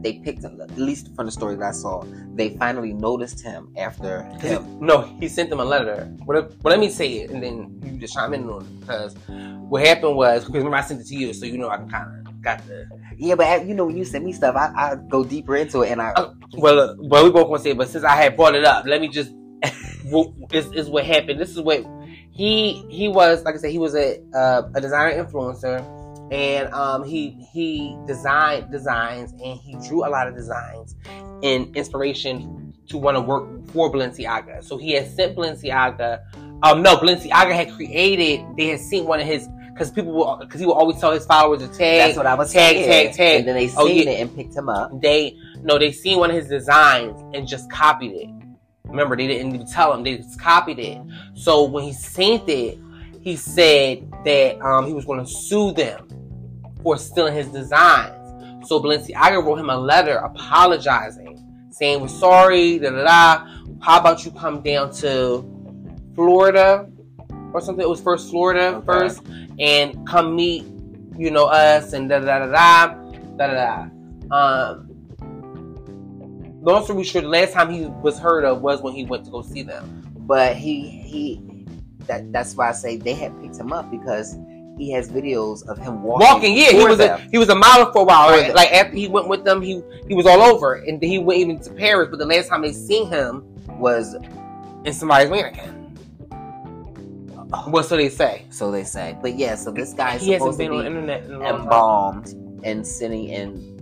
they picked him, at least from the story that I saw. They finally noticed him after him. He sent them a letter. Well, let me say it, and then you just chime in on it, because what happened was, because remember I sent it to you, so you know I kind of got the. Yeah, but you know when you send me stuff, I go deeper into it, and I. Well, we both want to say it, but since I had brought it up, let me just. Is what happened. This is what. He was, like I said, he was a designer influencer, and he designed designs, and he drew a lot of designs in inspiration to want to work for Balenciaga. So he had sent Balenciaga, Balenciaga had created, they had seen one of his, because he would always tell his followers to tag. That's what I was saying. Tag. And then they seen it and picked him up. They seen one of his designs and just copied it. Remember, they didn't even tell him. They just copied it. So when he sent it, he said that he was going to sue them for stealing his designs. So Balenciaga wrote him a letter apologizing, saying, we're sorry, How about you come down to Florida or something? It was Florida, and come meet, you know, us and Long story short, the last time he was heard of was when he went to go see them. But that's why I say they had picked him up, because he has videos of him walking. He was a model for a while. Right? Like after he went with them, he was all over, and he went even to Paris. But the last time they seen him was in somebody's mannequin. Well, so they say. But yeah, so this guy's supposed to be on internet embalmed and sitting in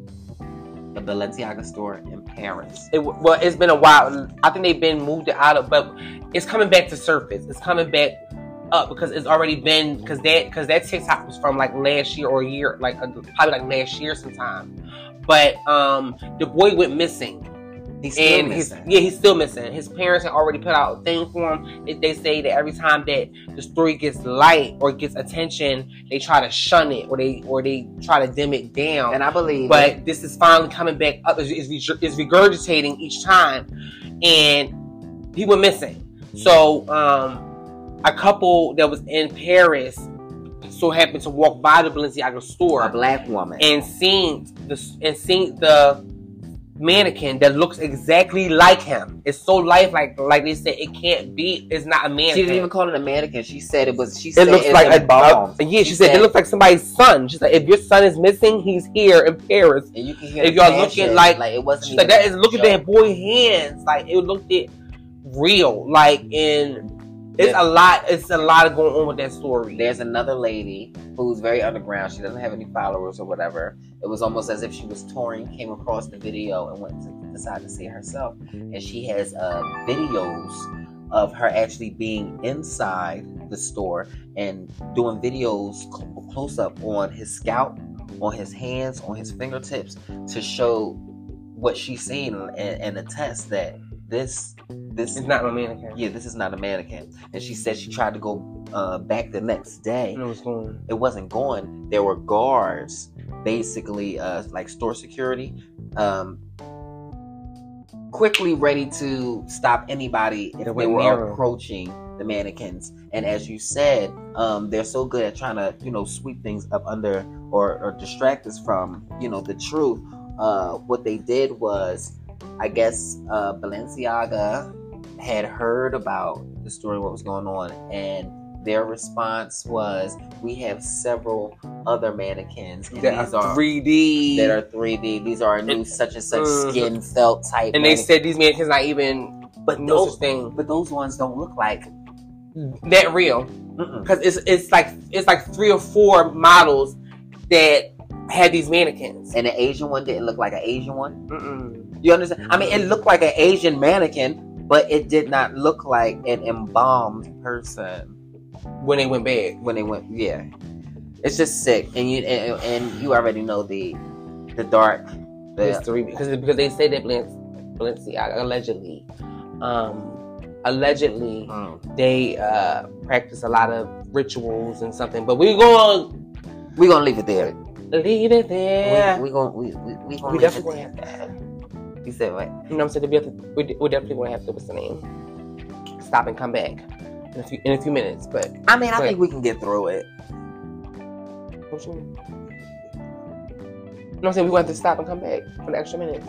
the Balenciaga store in Paris. It's been a while. I think they've been moved out of, but it's coming back to surface. It's coming back up because it's already been, because that TikTok was from like last year or a year, like probably like last year sometime. But the boy went missing. He's still missing. His parents had already put out a thing for him. They say that every time that the story gets light or gets attention, they try to shun it or they try to dim it down. And I believe this is finally coming back up. It's regurgitating each time. And he went missing. So a couple that was in Paris so happened to walk by the Balenciaga store. A black woman. And seen the mannequin that looks exactly like him. It's so lifelike. Like they said, it can't be. It's not a mannequin. She didn't even call it a mannequin. She said it was. She said it looks like a bomb. Yeah, she said it looks like somebody's son. She's like, if your son is missing, he's here in Paris. And you can hear if y'all looking like it wasn't. She's like that is looking at that boy's hands. Like it looked it real. Like and it's a lot. It's a lot going on with that story. There's another lady who's very underground. She doesn't have any followers or whatever. It was almost as if she was touring, came across the video, and went to decide to see it herself. And she has videos of her actually being inside the store and doing videos close up on his scalp, on his hands, on his fingertips to show what she's seen and attest that this is not a mannequin. Yeah, this is not a mannequin. And she said she tried to go back the next day. It wasn't going. There were guards. Basically, like store security, quickly ready to stop anybody if they were approaching the mannequins. And as you said, they're so good at trying to, sweep things up under or distract us from, the truth. What they did was, I guess, Balenciaga had heard about the story, what was going on, and their response was, we have several other mannequins that are 3D. These are a new such and such skin felt type. And they said these mannequins not even but those ones don't look like that real. Because it's like 3 or 4 models that had these mannequins. And the Asian one didn't look like an Asian one. You understand? I mean, it looked like an Asian mannequin, but it did not look like an embalmed person. When they went back, yeah, it's just sick, and you already know the dark history because they say that Balenciaga allegedly they practice a lot of rituals and something, but we're gonna leave it there. Leave it there. We definitely gonna have to. You said what? You know what I'm saying? We definitely gonna have to. What's the name? Stop and come back. In a few minutes, but I mean, I think we can get through it. What you mean? No, I'm saying we want to stop and come back for an extra minute.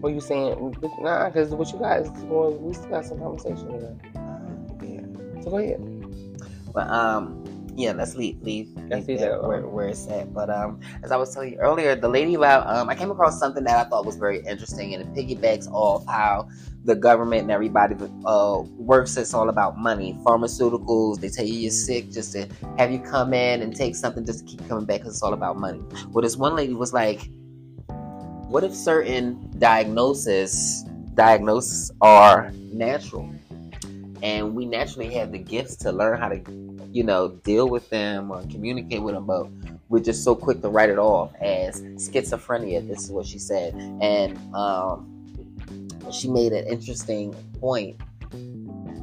What are you saying? Nah, because what you guys going? We still got some conversation here. Yeah. So go ahead. Well, yeah, let's leave that where it's at. But as I was telling you earlier, the lady about I came across something that I thought was very interesting, and it piggybacks off how the government and everybody works. It's all about money. Pharmaceuticals, they tell you you're sick just to have you come in and take something just to keep coming back because it's all about money. Well, this one lady was like, what if certain diagnoses are natural? And we naturally have the gifts to learn how to deal with them or communicate with them, but we're just so quick to write it off as schizophrenia. This is what she said. And she made an interesting point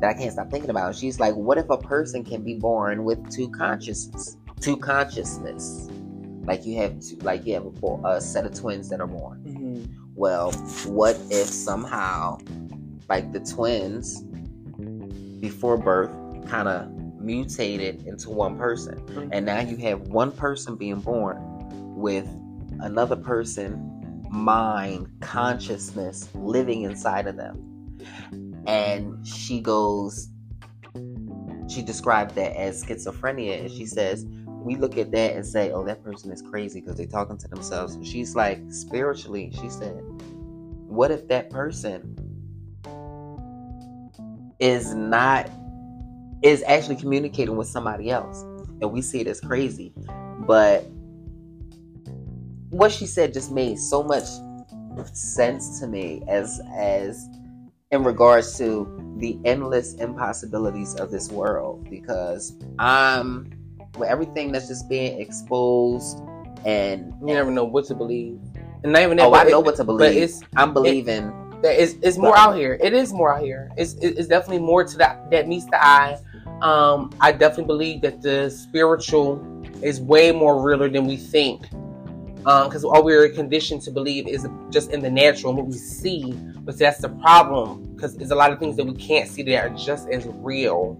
that I can't stop thinking about. She's like, what if a person can be born with two consciousness? Like you have a set of twins that are born. Mm-hmm. Well, what if somehow like the twins before birth kind of mutated into one person, and now you have one person being born with another person mind, consciousness living inside of them. And she described that as schizophrenia, and she says we look at that and say, oh, that person is crazy because they're talking to themselves. And she's like, spiritually, she said, what if that person is actually communicating with somebody else, and we see it as crazy? But what she said just made so much sense to me as in regards to the endless impossibilities of this world, because I'm with everything that's just being exposed, and you never know what to believe. And not even I know what to believe. But I'm believing that it's more out here. It is more out here. It's definitely more to that meets the eye. I definitely believe that the spiritual is way more realer than we think. Because all we're conditioned to believe is just in the natural and what we see. But that's the problem, because there's a lot of things that we can't see that are just as real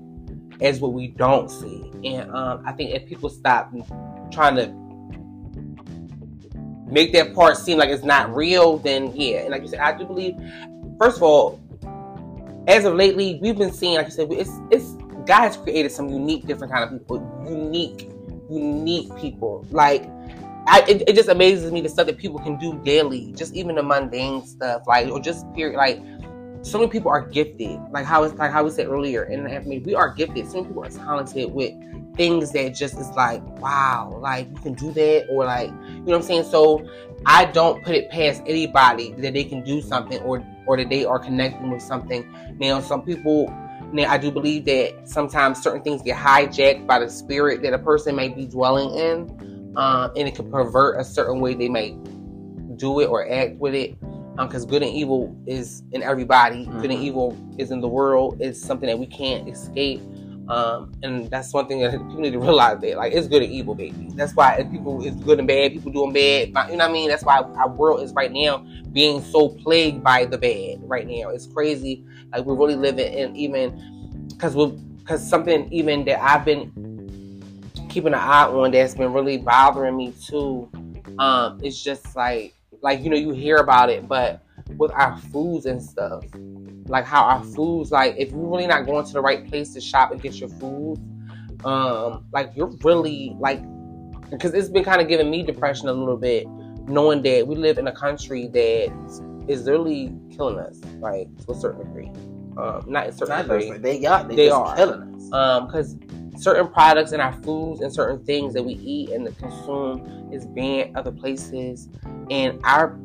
as what we don't see. And I think if people stop trying to make that part seem like it's not real, then yeah. And like you said, I do believe, first of all, as of lately, we've been seeing, like you said, it's God has created some unique, different kind of people, unique people. Like, it just amazes me the stuff that people can do daily, just even the mundane stuff, like, or just period. Like, so many people are gifted, like how we said earlier, and I mean, we are gifted. So many people are talented with things that just is like, wow, like you can do that, or like, you know what I'm saying. So I don't put it past anybody that they can do something, or that they are connecting with something. Now, some people. Now, I do believe that sometimes certain things get hijacked by the spirit that a person may be dwelling in, and it can pervert a certain way they may do it or act with it, because good and evil is in everybody. Mm-hmm. Good and evil is in the world. It's something that we can't escape, and that's one thing that people need to realize, that like, it's good and evil, baby. That's why it's good and bad, people doing bad, you know what I mean? That's why our world is right now being so plagued by the bad right now. It's crazy. Like, we're really living in, even because something even that I've been keeping an eye on that's been really bothering me too. It's just like, you know, you hear about it, but with our foods and stuff, like how our foods, like if you're really not going to the right place to shop and get your food, like you're really like, because it's been kind of giving me depression a little bit, knowing that we live in a country that is really killing us, like to a certain degree. Not a certain degree. They are killing us. Because certain products in our foods and certain things that we eat and consume is banned other places, and our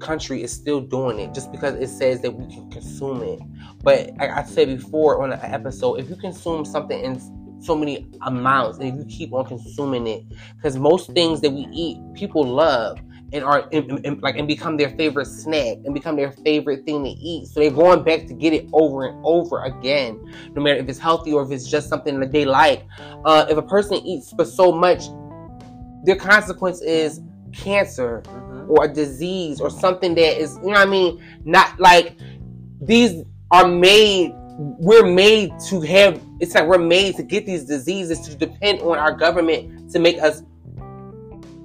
country is still doing it just because it says that we can consume it. But like I said before on an episode, if you consume something in so many amounts and if you keep on consuming it, because most things that we eat people love and are and become their favorite snack and become their favorite thing to eat, so they're going back to get it over and over again, no matter if it's healthy or if it's just something that they like. If a person eats for so much, their consequence is cancer or a disease or something that is, you know what I mean, not like, these are made, we're made to have, it's like we're made to get these diseases, to depend on our government to make us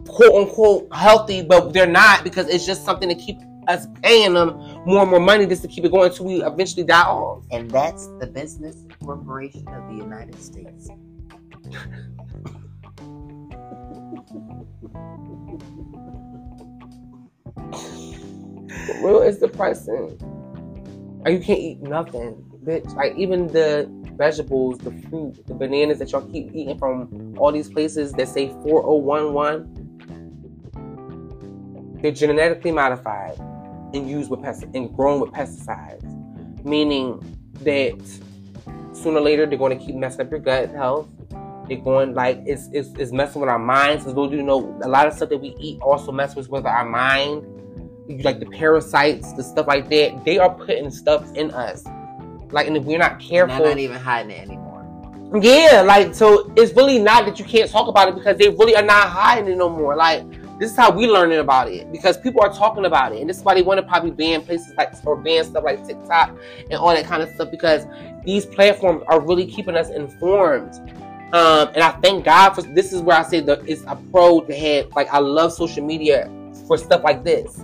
quote-unquote healthy, but they're not, because it's just something to keep us paying them more and more money just to keep it going until we eventually die off. And that's the business corporation of the United States. For real, it's depressing. Like, you can't eat nothing, bitch. Like, even the vegetables, the fruit, the bananas that y'all keep eating from all these places that say 4011, they're genetically modified and used with and grown with pesticides, meaning that sooner or later they're going to keep messing up your gut health. They're going, like, it's messing with our minds, because we do know a lot of stuff that we eat also messes with our mind. Like the parasites, the stuff like that, they are putting stuff in us. Like, and if we're not careful, they're not even hiding it anymore. Yeah, like, so it's really not that you can't talk about it, because they really are not hiding it no more. Like, this is how we learning about it, because people are talking about it, and this is why they want to probably ban places like, or ban stuff like TikTok and all that kind of stuff, because these platforms are really keeping us informed. And I thank God for this. Is where I say that it's a pro to have. Like, I love social media for stuff like this,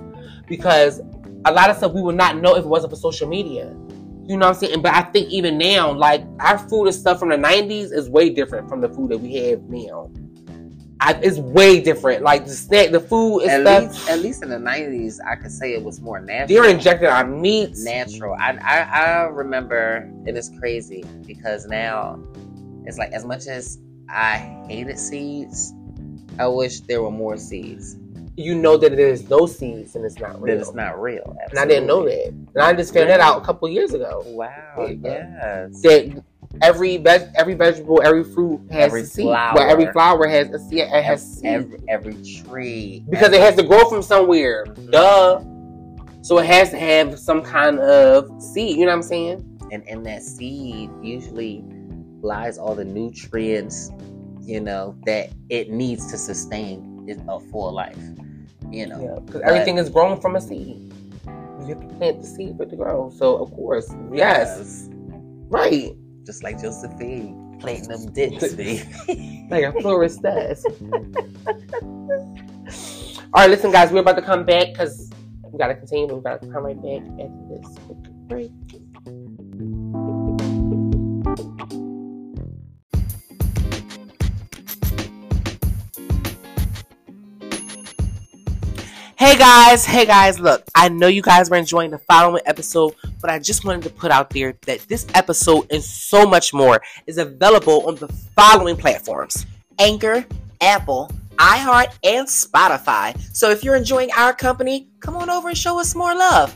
because a lot of stuff we would not know if it wasn't for social media. You know what I'm saying? But I think even now, like, our food and stuff from the 90s is way different from the food that we have now. It's way different. Like, the food and stuff. At least in the 90s, I could say it was more natural. They're injecting our meats. Natural. I remember, and it's crazy, because now it's like, as much as I hated seeds, I wish there were more seeds. you know that there's those seeds and it's not real. That it's not real. Absolutely. And I didn't know that. And I just found that out a couple years ago. Wow, yes. That every vegetable, every fruit has a seed. But every flower has a seed. It has seed. Every tree. Because it has to grow from somewhere. Mm-hmm. Duh. So it has to have some kind of seed. You know what I'm saying? And in that seed usually lies all the nutrients, you know, that it needs to sustain a full life. You know, because everything is grown from a seed. You have to plant the seed for it to grow. So of course, yes, right. Just like Josephine planting them dicks, like a florist does. All right, listen, guys, we're about to come back because we gotta continue. We're about to come right back after this quick break. Hey guys, look, I know you guys were enjoying the following episode, but I just wanted to put out there that this episode and so much more is available on the following platforms: Anchor, Apple, iHeart, and Spotify. So if you're enjoying our company, come on over and show us more love.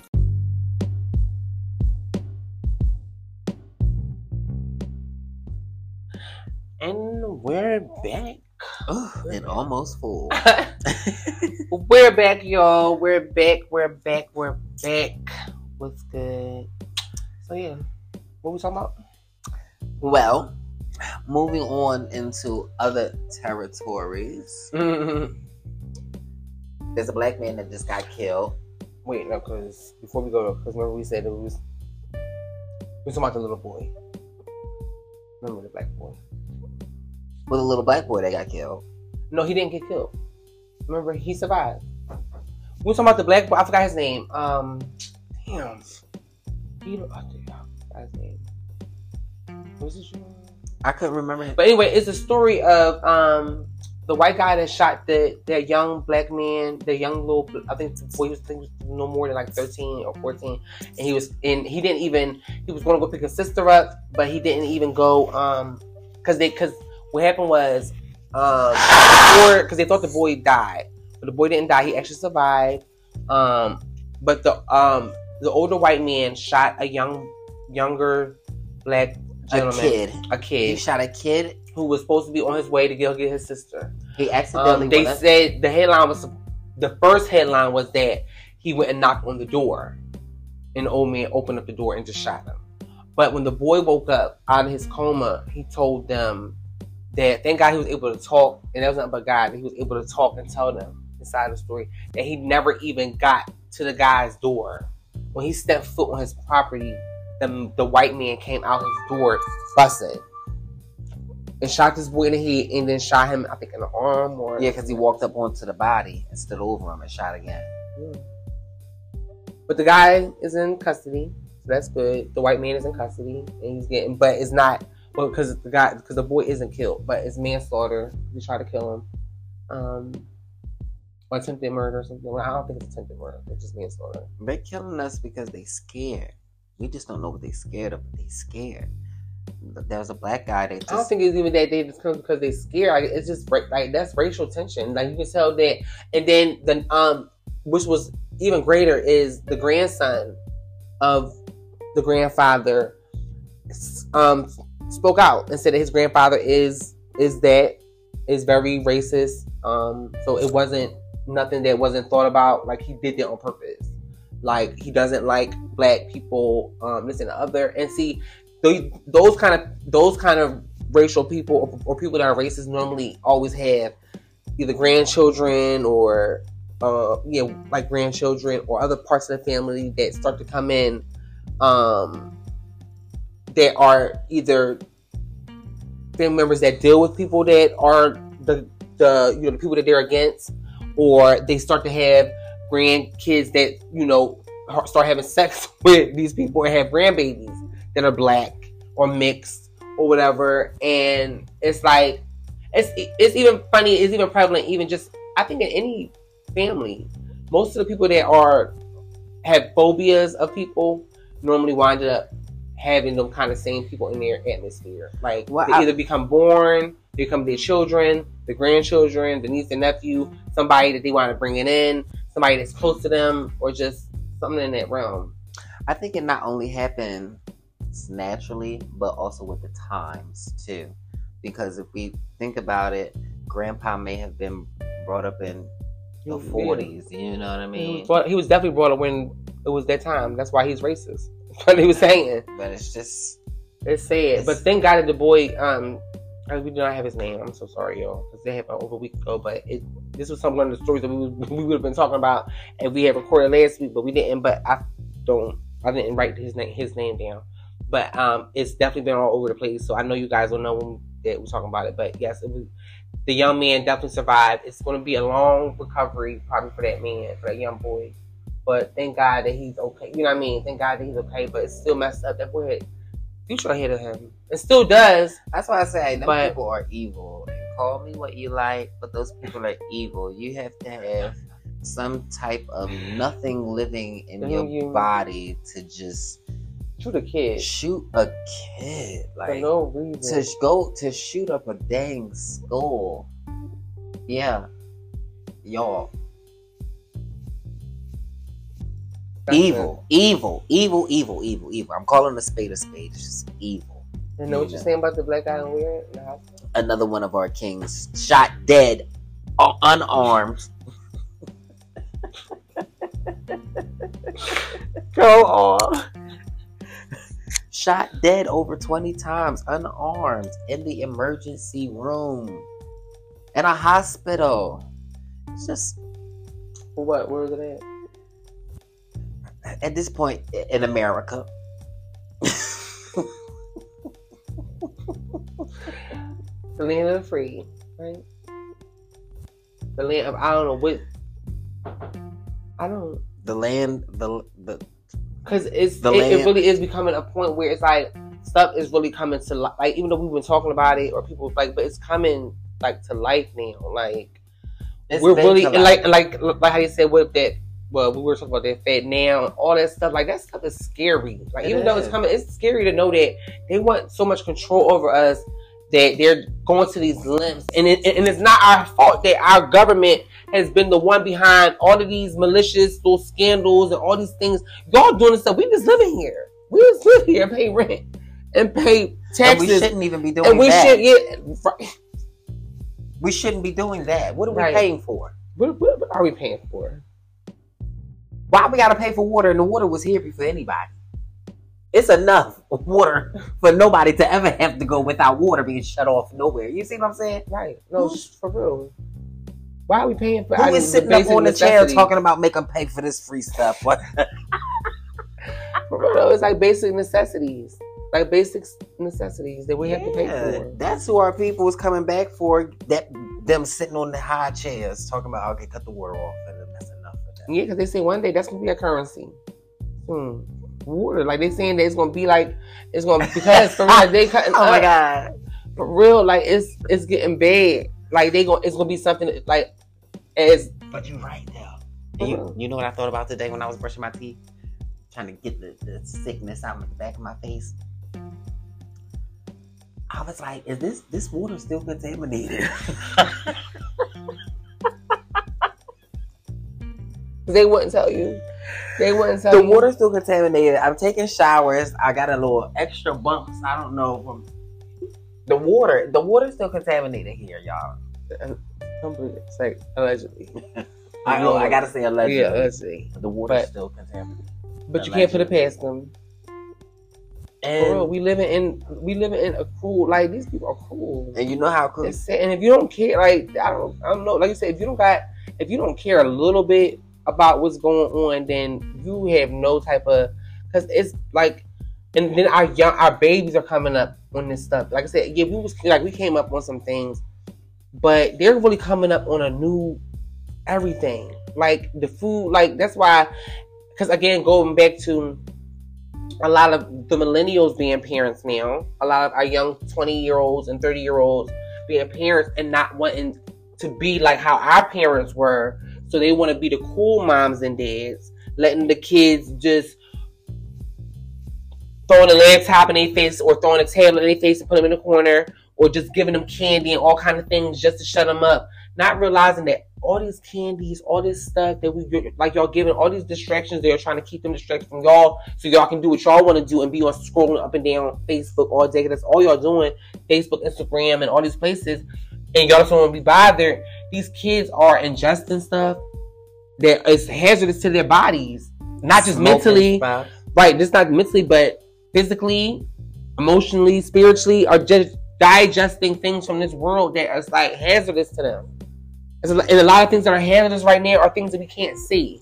And we're back. Oh, and almost full. We're back, y'all. We're back. What's good? So yeah, what we talking about? Well, moving on into other territories. Mm-hmm. There's a black man that just got killed. Wait, no, because before we go, because remember we said it was we talking about the little boy. Remember the black boy? With a little black boy that got killed. No, he didn't get killed. Remember, he survived. We were talking about the black boy. I forgot his name. Damn. I forgot his name. What was his name? I couldn't remember him. But anyway, it's a story of the white guy that shot that young black man, the young little. I think the boy was no more than like 13 or 14, and he was going to go pick his sister up, but he didn't even go because what happened was, because they thought the boy died, but the boy didn't die. He actually survived. But the older white man shot a younger black gentleman. A kid. He shot a kid who was supposed to be on his way to go get his sister. He accidentally. They said the first headline was that he went and knocked on the door, and the old man opened up the door and just shot him. But when the boy woke up out of his coma, he told them that thank God he was able to talk, and that was nothing but God. He was able to talk and tell them inside the story that he never even got to the guy's door. When he stepped foot on his property, the white man came out his door fussing and shot this boy in the head, and then shot him, I think, in the arm or because he walked up onto the body and stood over him and shot again. Yeah. But the guy is in custody, so that's good. The white man is in custody, and because the boy isn't killed, but it's manslaughter. They try to kill him, or attempted murder or something. Well, I don't think it's attempted murder. It's just manslaughter. They're killing us because they scared. We just don't know what they scared of. But they scared. There was a black guy. I don't think it's even that they just come because they scared. Like, it's just like that's racial tension. Like you can tell that. And then the which was even greater is the grandson of the grandfather. Spoke out and said that his grandfather is very racist. So it wasn't nothing that wasn't thought about. Like he did that on purpose. Like he doesn't like black people. This and the other. And see, those kind of racial people or people that are racist normally always have either grandchildren or grandchildren or other parts of the family that start to come in. That are either family members that deal with people that are the people that they're against, or they start to have grandkids that start having sex with these people and have grandbabies that are black or mixed or whatever. And it's like it's even funny. It's even prevalent. Even just I think in any family, most of the people that have phobias of people normally wind up having them kind of same people in their atmosphere. Like, they either become born There come their children, the grandchildren, the niece and nephew, somebody that they want to bring it in, somebody that's close to them, or just something in that realm. I think it not only happened naturally, but also with the times too. Because if we think about it, Grandpa may have been brought up in the 40s, you know what I mean? He was definitely brought up when it was that time. That's why he's racist. That's what he was saying. But it's just... It's sad. But thank God that the boy... we do not have his name. I'm so sorry, y'all. Because that happened over a week ago. But this was some one of the stories that we would have been talking about if we had recorded last week, but we didn't. But I didn't write his name down. But it's definitely been all over the place. So I know you guys will know that we're talking about it. But yes, the young man definitely survived. It's going to be a long recovery probably for that man, for that young boy. But thank God that he's okay. You know what I mean? Thank God that he's okay. But it's still messed up. That boy had future ahead of him. It still does. That's why I say them people are evil. And call me what you like, but those people are evil. You have to have some type of nothing living in your body to just... Shoot a kid. Like, for no reason. To shoot up a dang school. Yeah. Y'all. Evil. I'm calling a spade. It's just evil. You know what you're saying about the black guy in the hospital? Another one of our kings. Shot dead. Unarmed. Go on. Shot dead over 20 times, unarmed, in the emergency room, in a hospital. It's just... What? Where was it at? At this point, in America. The land of the free, right? The land of... I don't know what... I don't... The land... Because it really is becoming a point where it's like stuff is really coming to life. Like, even though we've been talking about it, or people like, but it's coming like to life now. Like, it's we're really like how you said with that. Well, we were talking about that Fed now and all that stuff. Like, that stuff is scary. Like, even though it's coming, it's scary to know that they want so much control over us that they're going to these limbs, and it's not our fault that our government has been the one behind all of these malicious little scandals and all these things. Y'all doing this stuff. We just living here. We just live here and pay rent and pay taxes. And we shouldn't even be doing that. We shouldn't be doing that. What are we paying for? What are we paying for? Why we gotta pay for water? And the water was here before anybody. It's enough of water for nobody to ever have to go without water being shut off nowhere. You see what I'm saying? Right. No, for real. Why are we paying for... Who is sitting up on the chair talking about make them pay for this free stuff? What? For real, it's like basic necessities. Like basic necessities that we have to pay for. That's who our people is coming back for. Them sitting on the high chairs talking about, okay, cut the water off. And that's enough for that. Yeah, because they say one day that's going to be a currency. Water, like they saying that it's gonna be like it's gonna because for real they cutting. Oh my god, for real, like it's getting bad. Like it's gonna be something like as. But you're right now. And you know what I thought about today when I was brushing my teeth, trying to get the sickness out of the back of my face. I was like, is this water still contaminated? They wouldn't tell you. The water's still contaminated. I'm taking showers. I got a little extra bumps. I don't know. The water. The water's still contaminated here, y'all. It's like allegedly. I gotta say allegedly. Yeah, allegedly. The water's still contaminated. But you can't put it past them. And for real, we living in a cruel, like these people are cruel. And you know how cruel. And if you don't care, like I don't know. Like you said, if you don't care a little bit about what's going on, then you have no type of, because it's like, and then our babies are coming up on this stuff. Like I said, yeah, we came up on some things, but they're really coming up on a new everything. Like the food, like that's why, because again, going back to a lot of the millennials being parents now, a lot of our young 20-year-olds and 30-year-olds being parents and not wanting to be like how our parents were. So they want to be the cool moms and dads, letting the kids just throwing a laptop in their face or throwing a tablet in their face and put them in the corner or just giving them candy and all kind of things just to shut them up, not realizing that all these candies, all this stuff that we, like y'all giving, all these distractions, they're trying to keep them distracted from y'all so y'all can do what y'all want to do and be on scrolling up and down Facebook all day. That's all y'all doing, Facebook, Instagram, and all these places, and y'all just want to be bothered. These kids are ingesting stuff that is hazardous to their bodies, not just mentally, right, just not mentally, but physically, emotionally, spiritually, are just digesting things from this world that is like hazardous to them. And a lot of things that are hazardous right now are things that we can't see.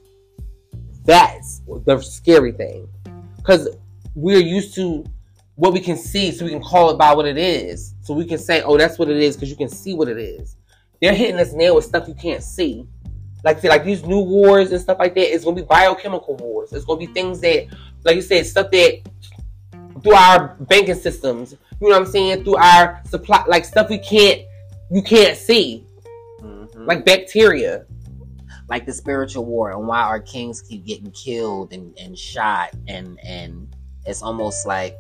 That's the scary thing, because we're used to what we can see, so we can call it by what it is. So we can say, oh, that's what it is, because you can see what it is. They're hitting us now with stuff you can't see. Like these new wars and stuff like that, it's going to be biochemical wars. It's going to be things that, like you said, stuff that through our banking systems, you know what I'm saying, through our supply, like stuff you can't see. Mm-hmm. Like bacteria. Like the spiritual war and why our kings keep getting killed and shot, and it's almost like,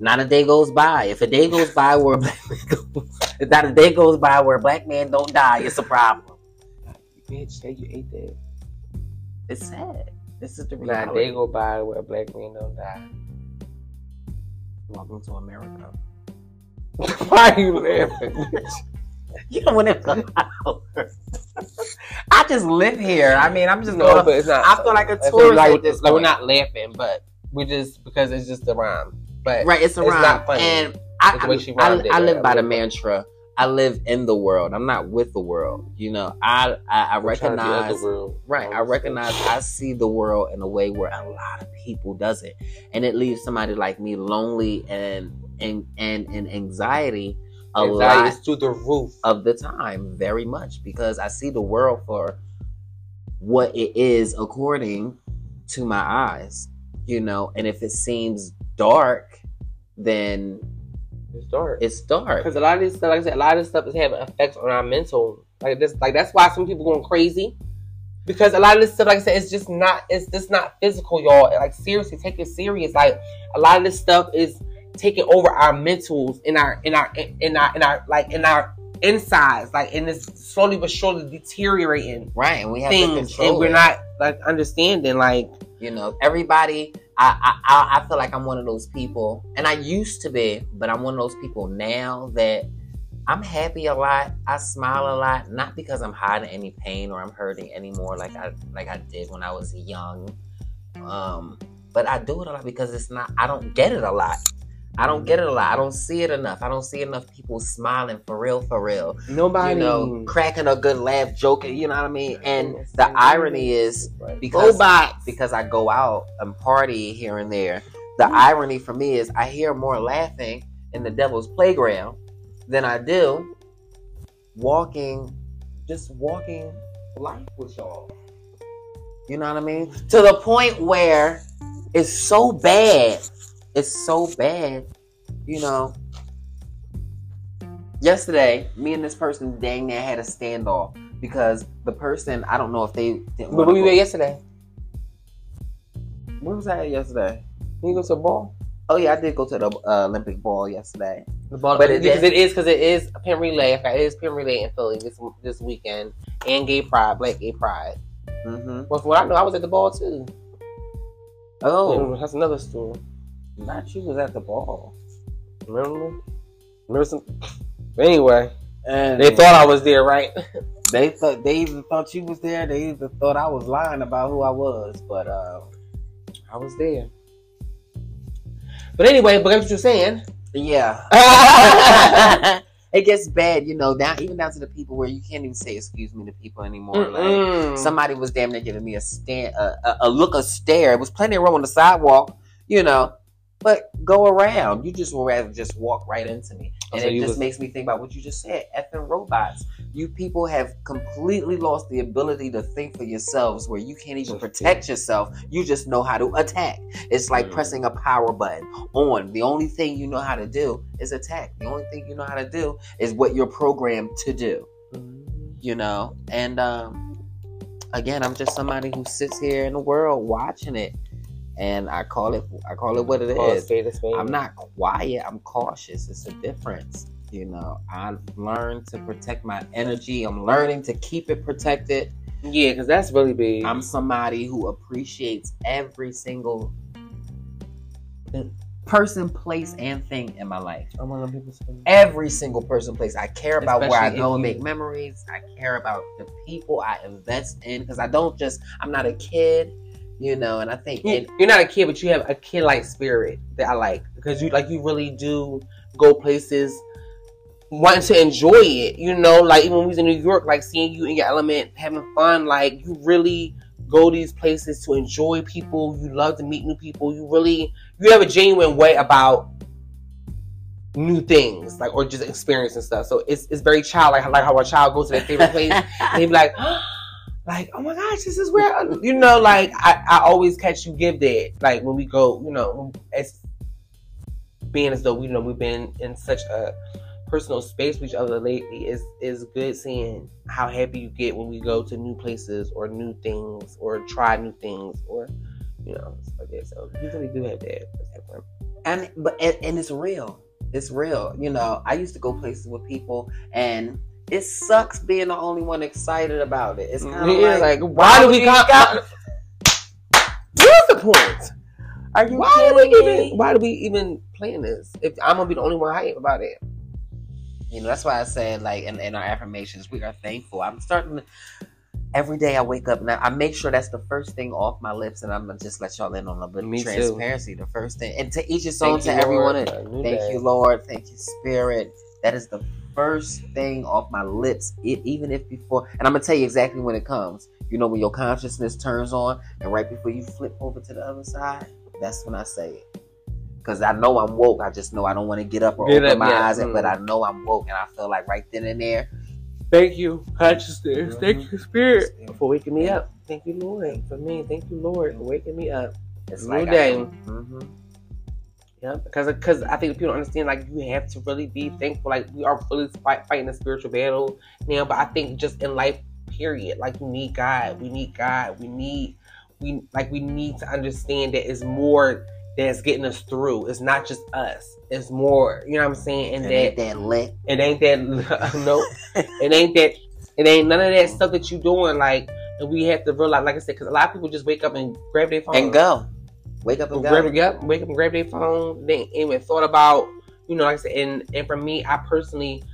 not a day goes by. If a day goes by where a black man if not a day goes by where a black man don't die, it's a problem. Bitch, yeah, you ate that. It's sad. This is the reality. Not a day go by where a black man don't die. Welcome to America. Why are you laughing, bitch? You don't want to come out. I just live here. I mean, I'm just going. I feel like a tourist. At this point. We're not laughing, but we just because it's just a rhyme. But right, it's a rhyme. It's not funny. And I live by the mantra. I live in the world. I'm not with the world. You know, I recognize. Right, I recognize. I see the world in a way where a lot of people doesn't, and it leaves somebody like me lonely and anxiety. Anxiety is to the roof of the time, very much, because I see the world for what it is according to my eyes, you know. And if it seems dark, then it's dark. It's dark, because a lot of this stuff, like I said, a lot of this stuff is having effects on our mental. Like this, like that's why some people going crazy, because a lot of this stuff, like I said, it's just not physical, y'all. Like seriously, take it serious. Like a lot of this stuff is taking over our mentals and our insides, like, and it's slowly but surely deteriorating. Right, and we have things, to control and we're not like understanding, like, you know, everybody. I feel like I'm one of those people, and I used to be, but I'm one of those people now that I'm happy a lot, I smile a lot, not because I'm hiding any pain or I'm hurting anymore, like I did when I was young. But I do it a lot because it's not. I don't get it a lot. I don't get it a lot. I don't see it enough. I don't see enough people smiling for real, for real. Nobody, you know, cracking a good laugh, joking, you know what I mean? And the irony is because I go out and party here and there, the irony for me is I hear more laughing in the devil's playground than I do walking life with y'all. You know what I mean? To the point where it's so bad. It's so bad, you know. Yesterday, me and this person dang near had a standoff because the person, I don't know if they didn't. But we were yesterday. Where was I at yesterday? Did you go to the ball? Oh yeah, I did go to the Olympic ball yesterday. The ball, but it is a pin relay. It is pin relay in Philly this weekend, and Gay Pride, Black Gay Pride. Mm-hmm. But from what I know, I was at the ball too. Oh, that's another story. Not you was at the ball. Remember some... Anyway, and they thought I was there, right? They even thought you was there. They even thought I was lying about who I was, but I was there. But anyway, but that's what you're saying. Yeah. It gets bad, you know, even down to the people where you can't even say excuse me to people anymore. Mm-mm. Like somebody was damn near giving me a stare. It was plenty of room on the sidewalk, you know. But go around. You just would rather just walk right into me. And so it just makes me think about what you just said. Effing robots. You people have completely lost the ability to think for yourselves, where you can't even protect yourself. You just know how to attack. It's like pressing a power button on. The only thing you know how to do is attack. The only thing you know how to do is what you're programmed to do. You know? And again, I'm just somebody who sits here in the world watching it. And I call it what it is. I'm not quiet. I'm cautious. It's a difference. You know, I've learned to protect my energy. I'm learning to keep it protected. Yeah, because that's really big. I'm somebody who appreciates every single person, place, and thing in my life. I'm one of them people. Every single person, place. I care about especially where I go and make memories. I care about the people I invest in, because I don't just, I'm not a kid, you know, and I think you're not a kid, but you have a kid-like spirit that I like, because you like, you really do go places wanting to enjoy it, you know, like even when we was in New York, like seeing you in your element, having fun, like you really go these places to enjoy people. You love to meet new people. You really, you have a genuine way about new things, like, or just experiencing stuff. So it's very childlike, like how a child goes to their favorite place and they be like, like, oh my gosh, this is where, you know, like I always catch you give that. Like when we go, you know, as being as though we, you know, we've been in such a personal space with each other lately, is good seeing how happy you get when we go to new places or new things or try new things or, you know, stuff like that. So you really do have that. And but and it's real. It's real. You know, I used to go places with people and it sucks being the only one excited about it. It's kind of like why do we got? Where's the point? Are you why do we even plan this if I'm gonna be the only one hype about it? You know, that's why I said, like, in our affirmations, we are thankful. I'm starting every day I wake up and I make sure that's the first thing off my lips, and I'm going to just let y'all in on a little transparency. Too. The first thing. And to each his own, to everyone. Thank you, Lord. Thank you, Spirit. That is the first thing off my lips, even if before. And I'm going to tell you exactly when it comes. You know, when your consciousness turns on and right before you flip over to the other side, that's when I say it. Because I know I'm woke. I just know I don't want to get up or open my eyes. But I know I'm woke. And I feel like right then and there. Thank you, consciousness. Mm-hmm. Thank you, Spirit. For waking me up. Thank you, Lord. For me. Thank you, Lord. For waking me up. It's a new day. Mm-hmm. Yeah, because I think people don't understand, like, you have to really be thankful. Like, we are really fighting a spiritual battle now. But I think just in life, period. Like, you need God. We need God. We need to understand that it's more... that's getting us through. It's not just us. It's more. You know what I'm saying? And it ain't none of that stuff that you doing. Like, and we have to realize, like I said, because a lot of people just wake up and grab their phone and go. Wake up and grab their phone. They ain't even thought about, you know, like I said. And for me, I personally,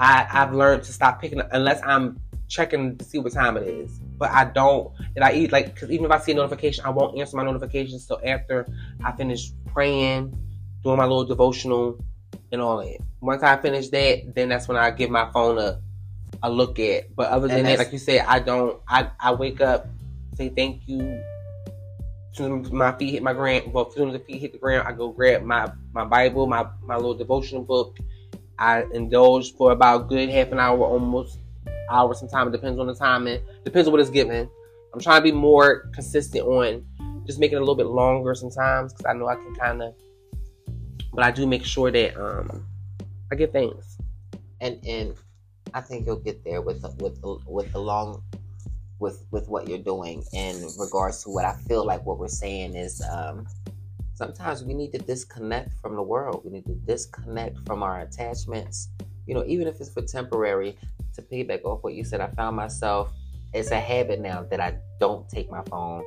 I've learned to stop picking up unless I'm checking to see what time it is. But I don't, and I eat, like, because even if I see a notification, I won't answer my notifications till after I finish praying, doing my little devotional, and all that. Once I finish that, then that's when I give my phone a look at. But other than that, like you said, I don't. I wake up, say thank you. As soon as my feet hit my ground, I go grab my Bible, my little devotional book. I indulge for about a good half an hour, almost. Hour sometimes, it depends on the timing, depends on what it's given. I'm trying to be more consistent on just making it a little bit longer sometimes, because I know I can kind of, but I do make sure that I get things, and I think you'll get there with what you're doing in regards to what I feel like what we're saying is sometimes we need to disconnect from the world. We need to disconnect from our attachments. You know, even if it's for temporary. To piggyback off what you said, I found myself, it's a habit now that I don't take my phone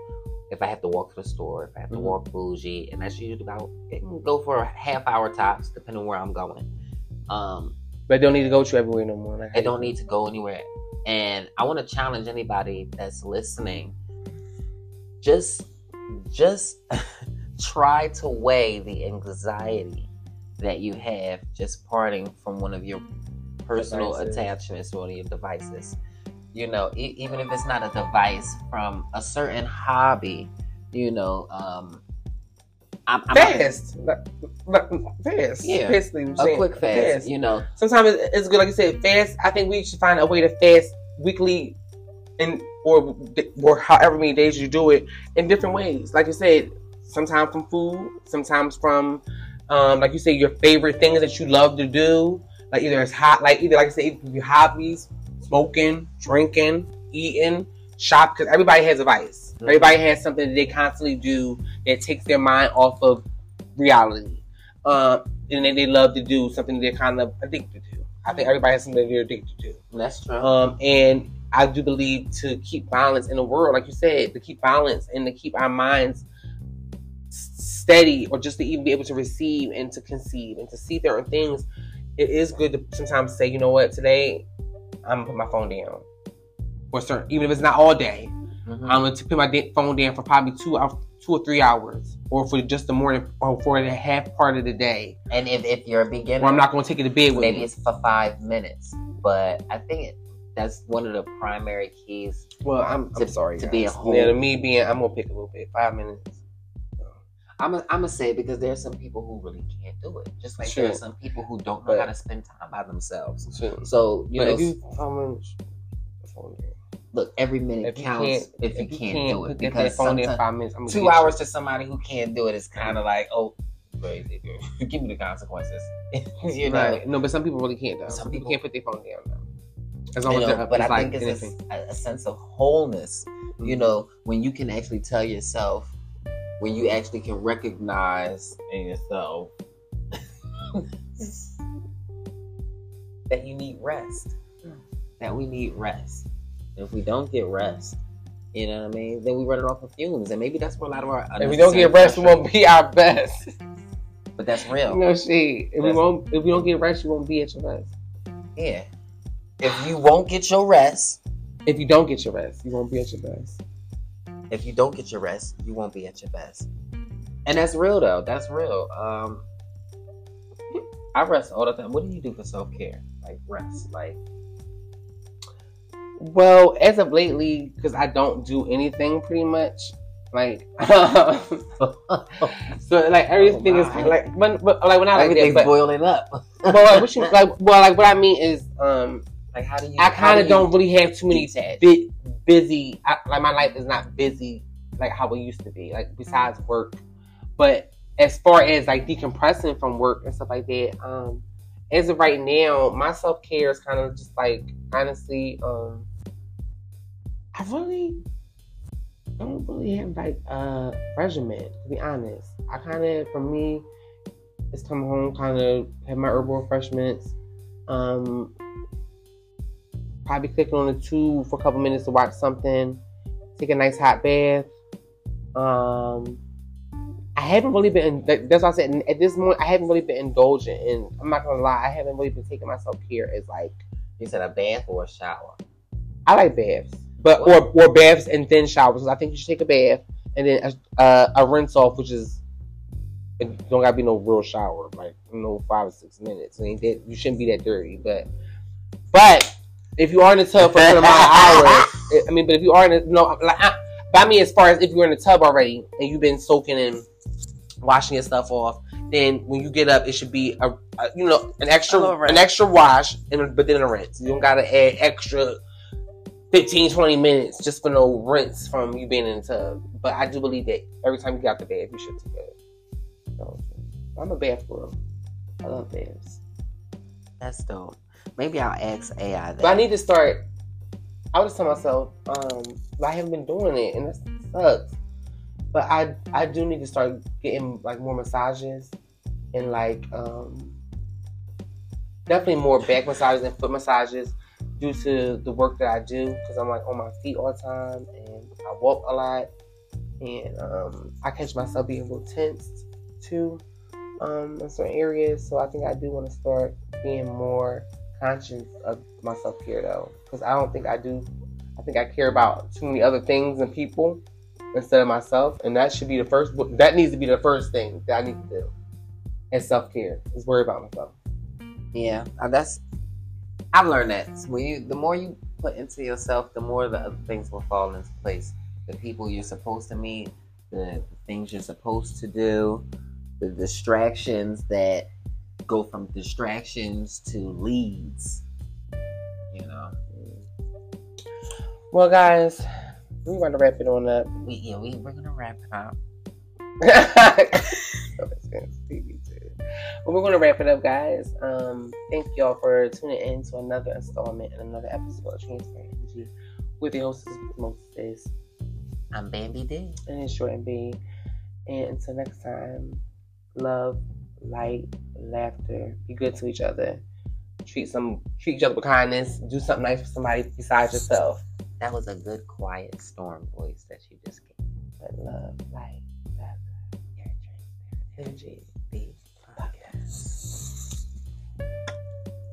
if I have to walk to the store, if I have to walk bougie, and that's usually about, it can go for a half hour tops, depending on where I'm going. But I don't need to go to everywhere no more. I don't need to go anywhere. And I want to challenge anybody that's listening, just try to weigh the anxiety that you have just parting from one of your personal attachments to one of your devices. You know, even if it's not a device, from a certain hobby, you know, a quick fast. You know, sometimes it's good, like you said, fast. I think we should find a way to fast weekly or however many days you do it in different ways. Like you said, sometimes from food, sometimes from, like you say, your favorite things that you love to do. Like either it's hot, like either like I say, your hobbies, smoking, drinking, eating, shop, because everybody has a vice. Mm-hmm. Everybody has something that they constantly do that takes their mind off of reality. and they love to do something they're kind of addicted to. I think everybody has something they're addicted to. That's true. And I do believe to keep balance in the world, like you said, to keep balance and to keep our minds steady, or just to even be able to receive and to conceive and to see certain things, it is good to sometimes say, you know what, today I'm gonna put my phone down. Or certain, even if it's not all day, I'm going to put my phone down for probably 2 or 3 hours, or for just the morning, or for the half part of the day. And if you're a beginner, or I'm not going to take it to bed with maybe me. It's for 5 minutes, but I think that's one of the primary keys. Well, I'm sorry to be a home. Yeah, to me being, I'm going to pick a little bit. 5 minutes. I'm gonna say it because there are some people who really can't do it. Just like there are some people who don't know how to spend time by themselves. So you know. Look, every minute counts if you can't do it. Because 2 hours to somebody who can't do it is kind of like, oh, crazy, dude. Give me the consequences. You know? Right. No, but some people really can't, though. Some people can't put their phone down, though. As long as they're up. But I think it's a sense of wholeness, you know, when you can actually tell yourself, when you actually can recognize in yourself that you need rest, that we need rest. If we don't get rest, you know what I mean, then we run it off of fumes. And maybe that's where a lot of our... If we don't get rest, we won't be our best. But that's real. No shit. If we don't get rest, you won't be at your best. Yeah. If you won't get your rest... If you don't get your rest, you won't be at your best. If you don't get your rest, you won't be at your best. And that's real, though. That's real. I rest all the time. What do you do for self-care? Like, rest. Like... Well, as of lately, because I don't do anything pretty much, like so, like everything is like when I everything's boiling up. What I mean is, like how do you? I kind of don't really have too many busy. Like my life is not busy like how it used to be. Like besides work, but as far as like decompressing from work and stuff like that, as of right now, my self care is kind of just like honestly. I really don't really have like a regimen, to be honest. I kind of, for me, it's come home, kind of have my herbal refreshments. Probably clicking on the tube for a couple minutes to watch something. Take a nice hot bath. I haven't really been, that's why I said, at this moment, I haven't really been indulgent. And I'm not going to lie, I haven't really been taking myself care as like... You said a bath or a shower? I like baths. But or baths and then showers. I think you should take a bath and then a rinse off, which is it don't gotta be no real shower, like no 5 or 6 minutes. It ain't that, you shouldn't be that dirty, but if you are in the tub for a certain amount of hours, but if you are in the as far as if you're in the tub already and you've been soaking and washing your stuff off, then when you get up, it should be an extra wash, but then a rinse. You don't gotta add extra 15, 20 minutes just for no rinse from you being in the tub. But I do believe that every time you get out the bath, you should take a bath. I'm a bath girl. I love baths. That's dope. Maybe I'll ask AI that. But I need to start. I would just tell myself, I haven't been doing it, and that sucks. But I do need to start getting like more massages and like definitely more back massages and foot massages due to the work that I do, because I'm like on my feet all the time and I walk a lot, and I catch myself being a little tense too in certain areas. So I think I do want to start being more conscious of my self-care, though, because I don't think I do. I think I care about too many other things and people instead of myself, and that should be the first. That needs to be the first thing that I need to do. And self care is worry about myself. Yeah, that's. I've learned that the more you put into yourself, the more the other things will fall into place. The people you're supposed to meet, the things you're supposed to do, the distractions that go from distractions to leads. You know. Well, guys. We want to wrap it on up. We're going to wrap it up. We're going to wrap it up, guys. Thank y'all for tuning in to another installment and another episode of Transparent Energy with your hostess, Moses. I'm Bambi D. And it's Jordan B. And until next time, love, light, laughter, be good to each other, treat each other with kindness, do something nice for somebody besides yourself. That was a good, quiet storm voice that you just gave. But love, light, laughter, transparent energy, be podcast.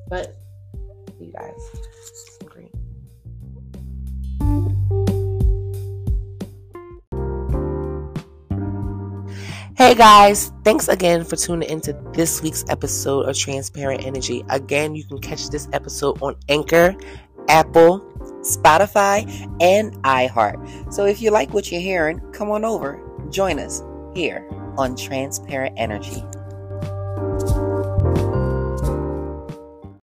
But you guys. Hey guys, thanks again for tuning into this week's episode of Transparent Energy. Again, you can catch this episode on Anchor, Apple, Spotify, and iHeart. So if you like what you're hearing, come on over, join us here on Transparent Energy.